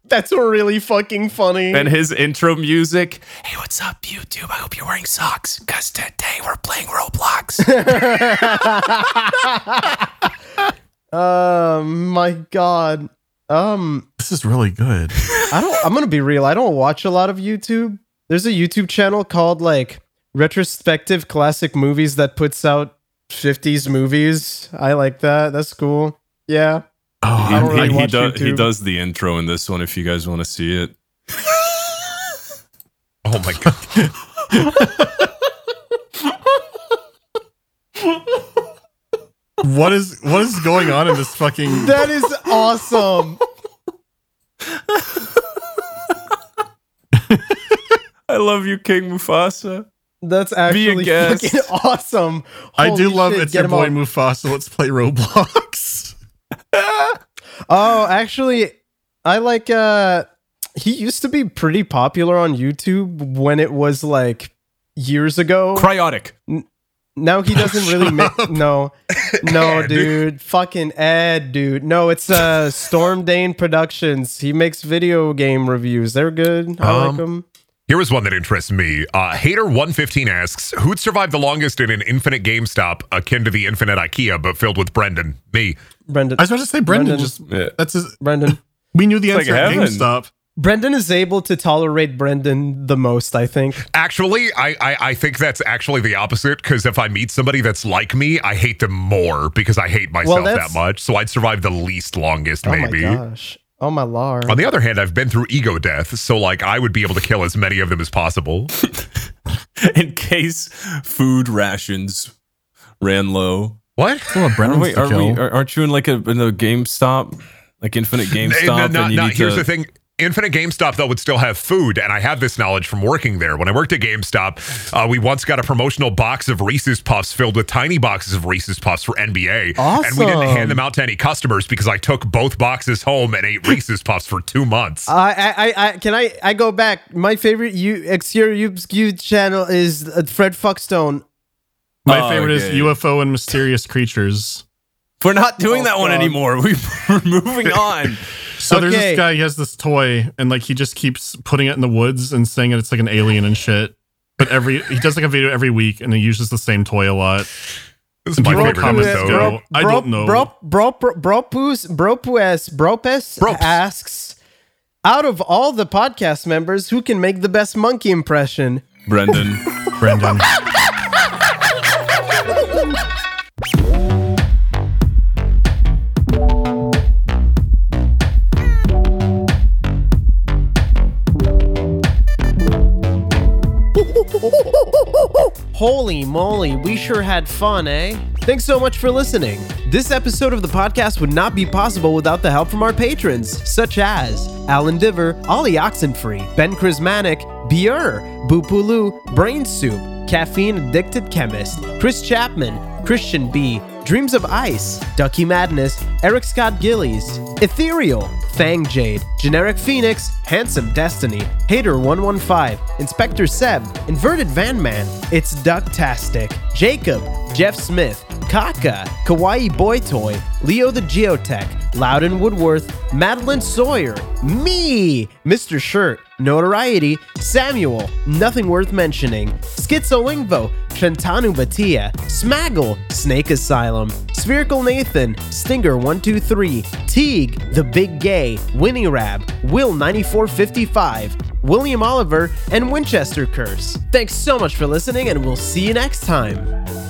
That's really fucking funny. And his intro music. Hey, what's up, YouTube? I hope you're wearing socks, because today we're playing Roblox. um, my God. Um, this is really good. I don't. I'm gonna be real. I don't watch a lot of YouTube. There's a YouTube channel called like Retrospective Classic Movies that puts out fifties movies. I like that. That's cool. Yeah. Oh, he, I don't really he, watch he, do, he does the intro in this one if you guys want to see it. Oh my God. What is what is going on in this fucking That is awesome. I love you, King Mufasa. That's actually fucking awesome. Holy I do love shit. It's Get your boy out. Mufasa. Let's play Roblox. Oh, actually, I like. Uh, he used to be pretty popular on YouTube when it was like years ago. Cryotic. N- now he doesn't really make. No, no, dude. Fucking Ed, dude. No, it's uh, Storm Dane Productions. He makes video game reviews. They're good. I um, like them. Here is one that interests me. Uh, Hater one fifteen asks, who'd survive the longest in an infinite GameStop akin to the infinite IKEA, but filled with Brendan? Me. Brendan. I was about to say Brendan. Brendan. Just, yeah. That's his, Brendan. We knew the it's answer like at GameStop. Brendan is able to tolerate Brendan the most, I think. Actually, I, I, I think that's actually the opposite, because if I meet somebody that's like me, I hate them more because I hate myself well, that much. So I'd survive the least longest, oh maybe. Oh my gosh. Oh my lord. On the other hand, I've been through ego death, so like I would be able to kill as many of them as possible. In case food rations ran low. What? Oh, Brendan's Wait, are we, aren't you in like a, in a GameStop? Like infinite GameStop? No, no, no, and you no, need here's to- the thing. Infinite GameStop, though, would still have food, and I have this knowledge from working there. When I worked at GameStop, uh, we once got a promotional box of Reese's Puffs filled with tiny boxes of Reese's Puffs for N B A, awesome. And we didn't hand them out to any customers because I took both boxes home and ate Reese's Puffs for two months. Uh, I, I, I can I, I go back. My favorite U- exterior U B S Q channel is uh, Fred Fuckstone. My oh, favorite okay. is U F O and Mysterious Creatures. We're not doing oh, that one God. anymore. We, we're moving on. So okay. there's this guy, he has this toy, and like he just keeps putting it in the woods and saying that it's like an alien and shit. But every he does like a video every week, and he uses the same toy a lot. This is my favorite comment though. Bro, bro, I don't know. Bro, bro, bro, bro, Bropus Bropus Bropus Brops. asks, out of all the podcast members, who can make the best monkey impression? Brendan. Brendan. Holy moly, we sure had fun, eh? Thanks so much for listening. This episode of the podcast would not be possible without the help from our patrons, such as Alan Diver, Ollie Oxenfree, Ben Chrismanic, Bier, Bupulu, Brain Soup, Caffeine Addicted Chemist, Chris Chapman, Christian B., Dreams of Ice, Ducky Madness, Eric Scott Gillies, Ethereal, Fang Jade, Generic Phoenix, Handsome Destiny, Hater one fifteen, Inspector Seb, Inverted Van Man, It's Ducktastic, Jacob, Jeff Smith, Kaka, Kawaii Boy Toy, Leo the Geotech, Loudon Woodworth, Madeline Sawyer, me, Mister Shirt, Notoriety, Samuel, Nothing Worth Mentioning, Schizolingo, Shantanu Bhatia, Smaggle, Snake Asylum, Spherical Nathan, Stinger one two three, Teague, The Big Gay, Winnie Rab, Will ninety-four fifty-five, William Oliver, and Winchester Curse. Thanks so much for listening, and we'll see you next time.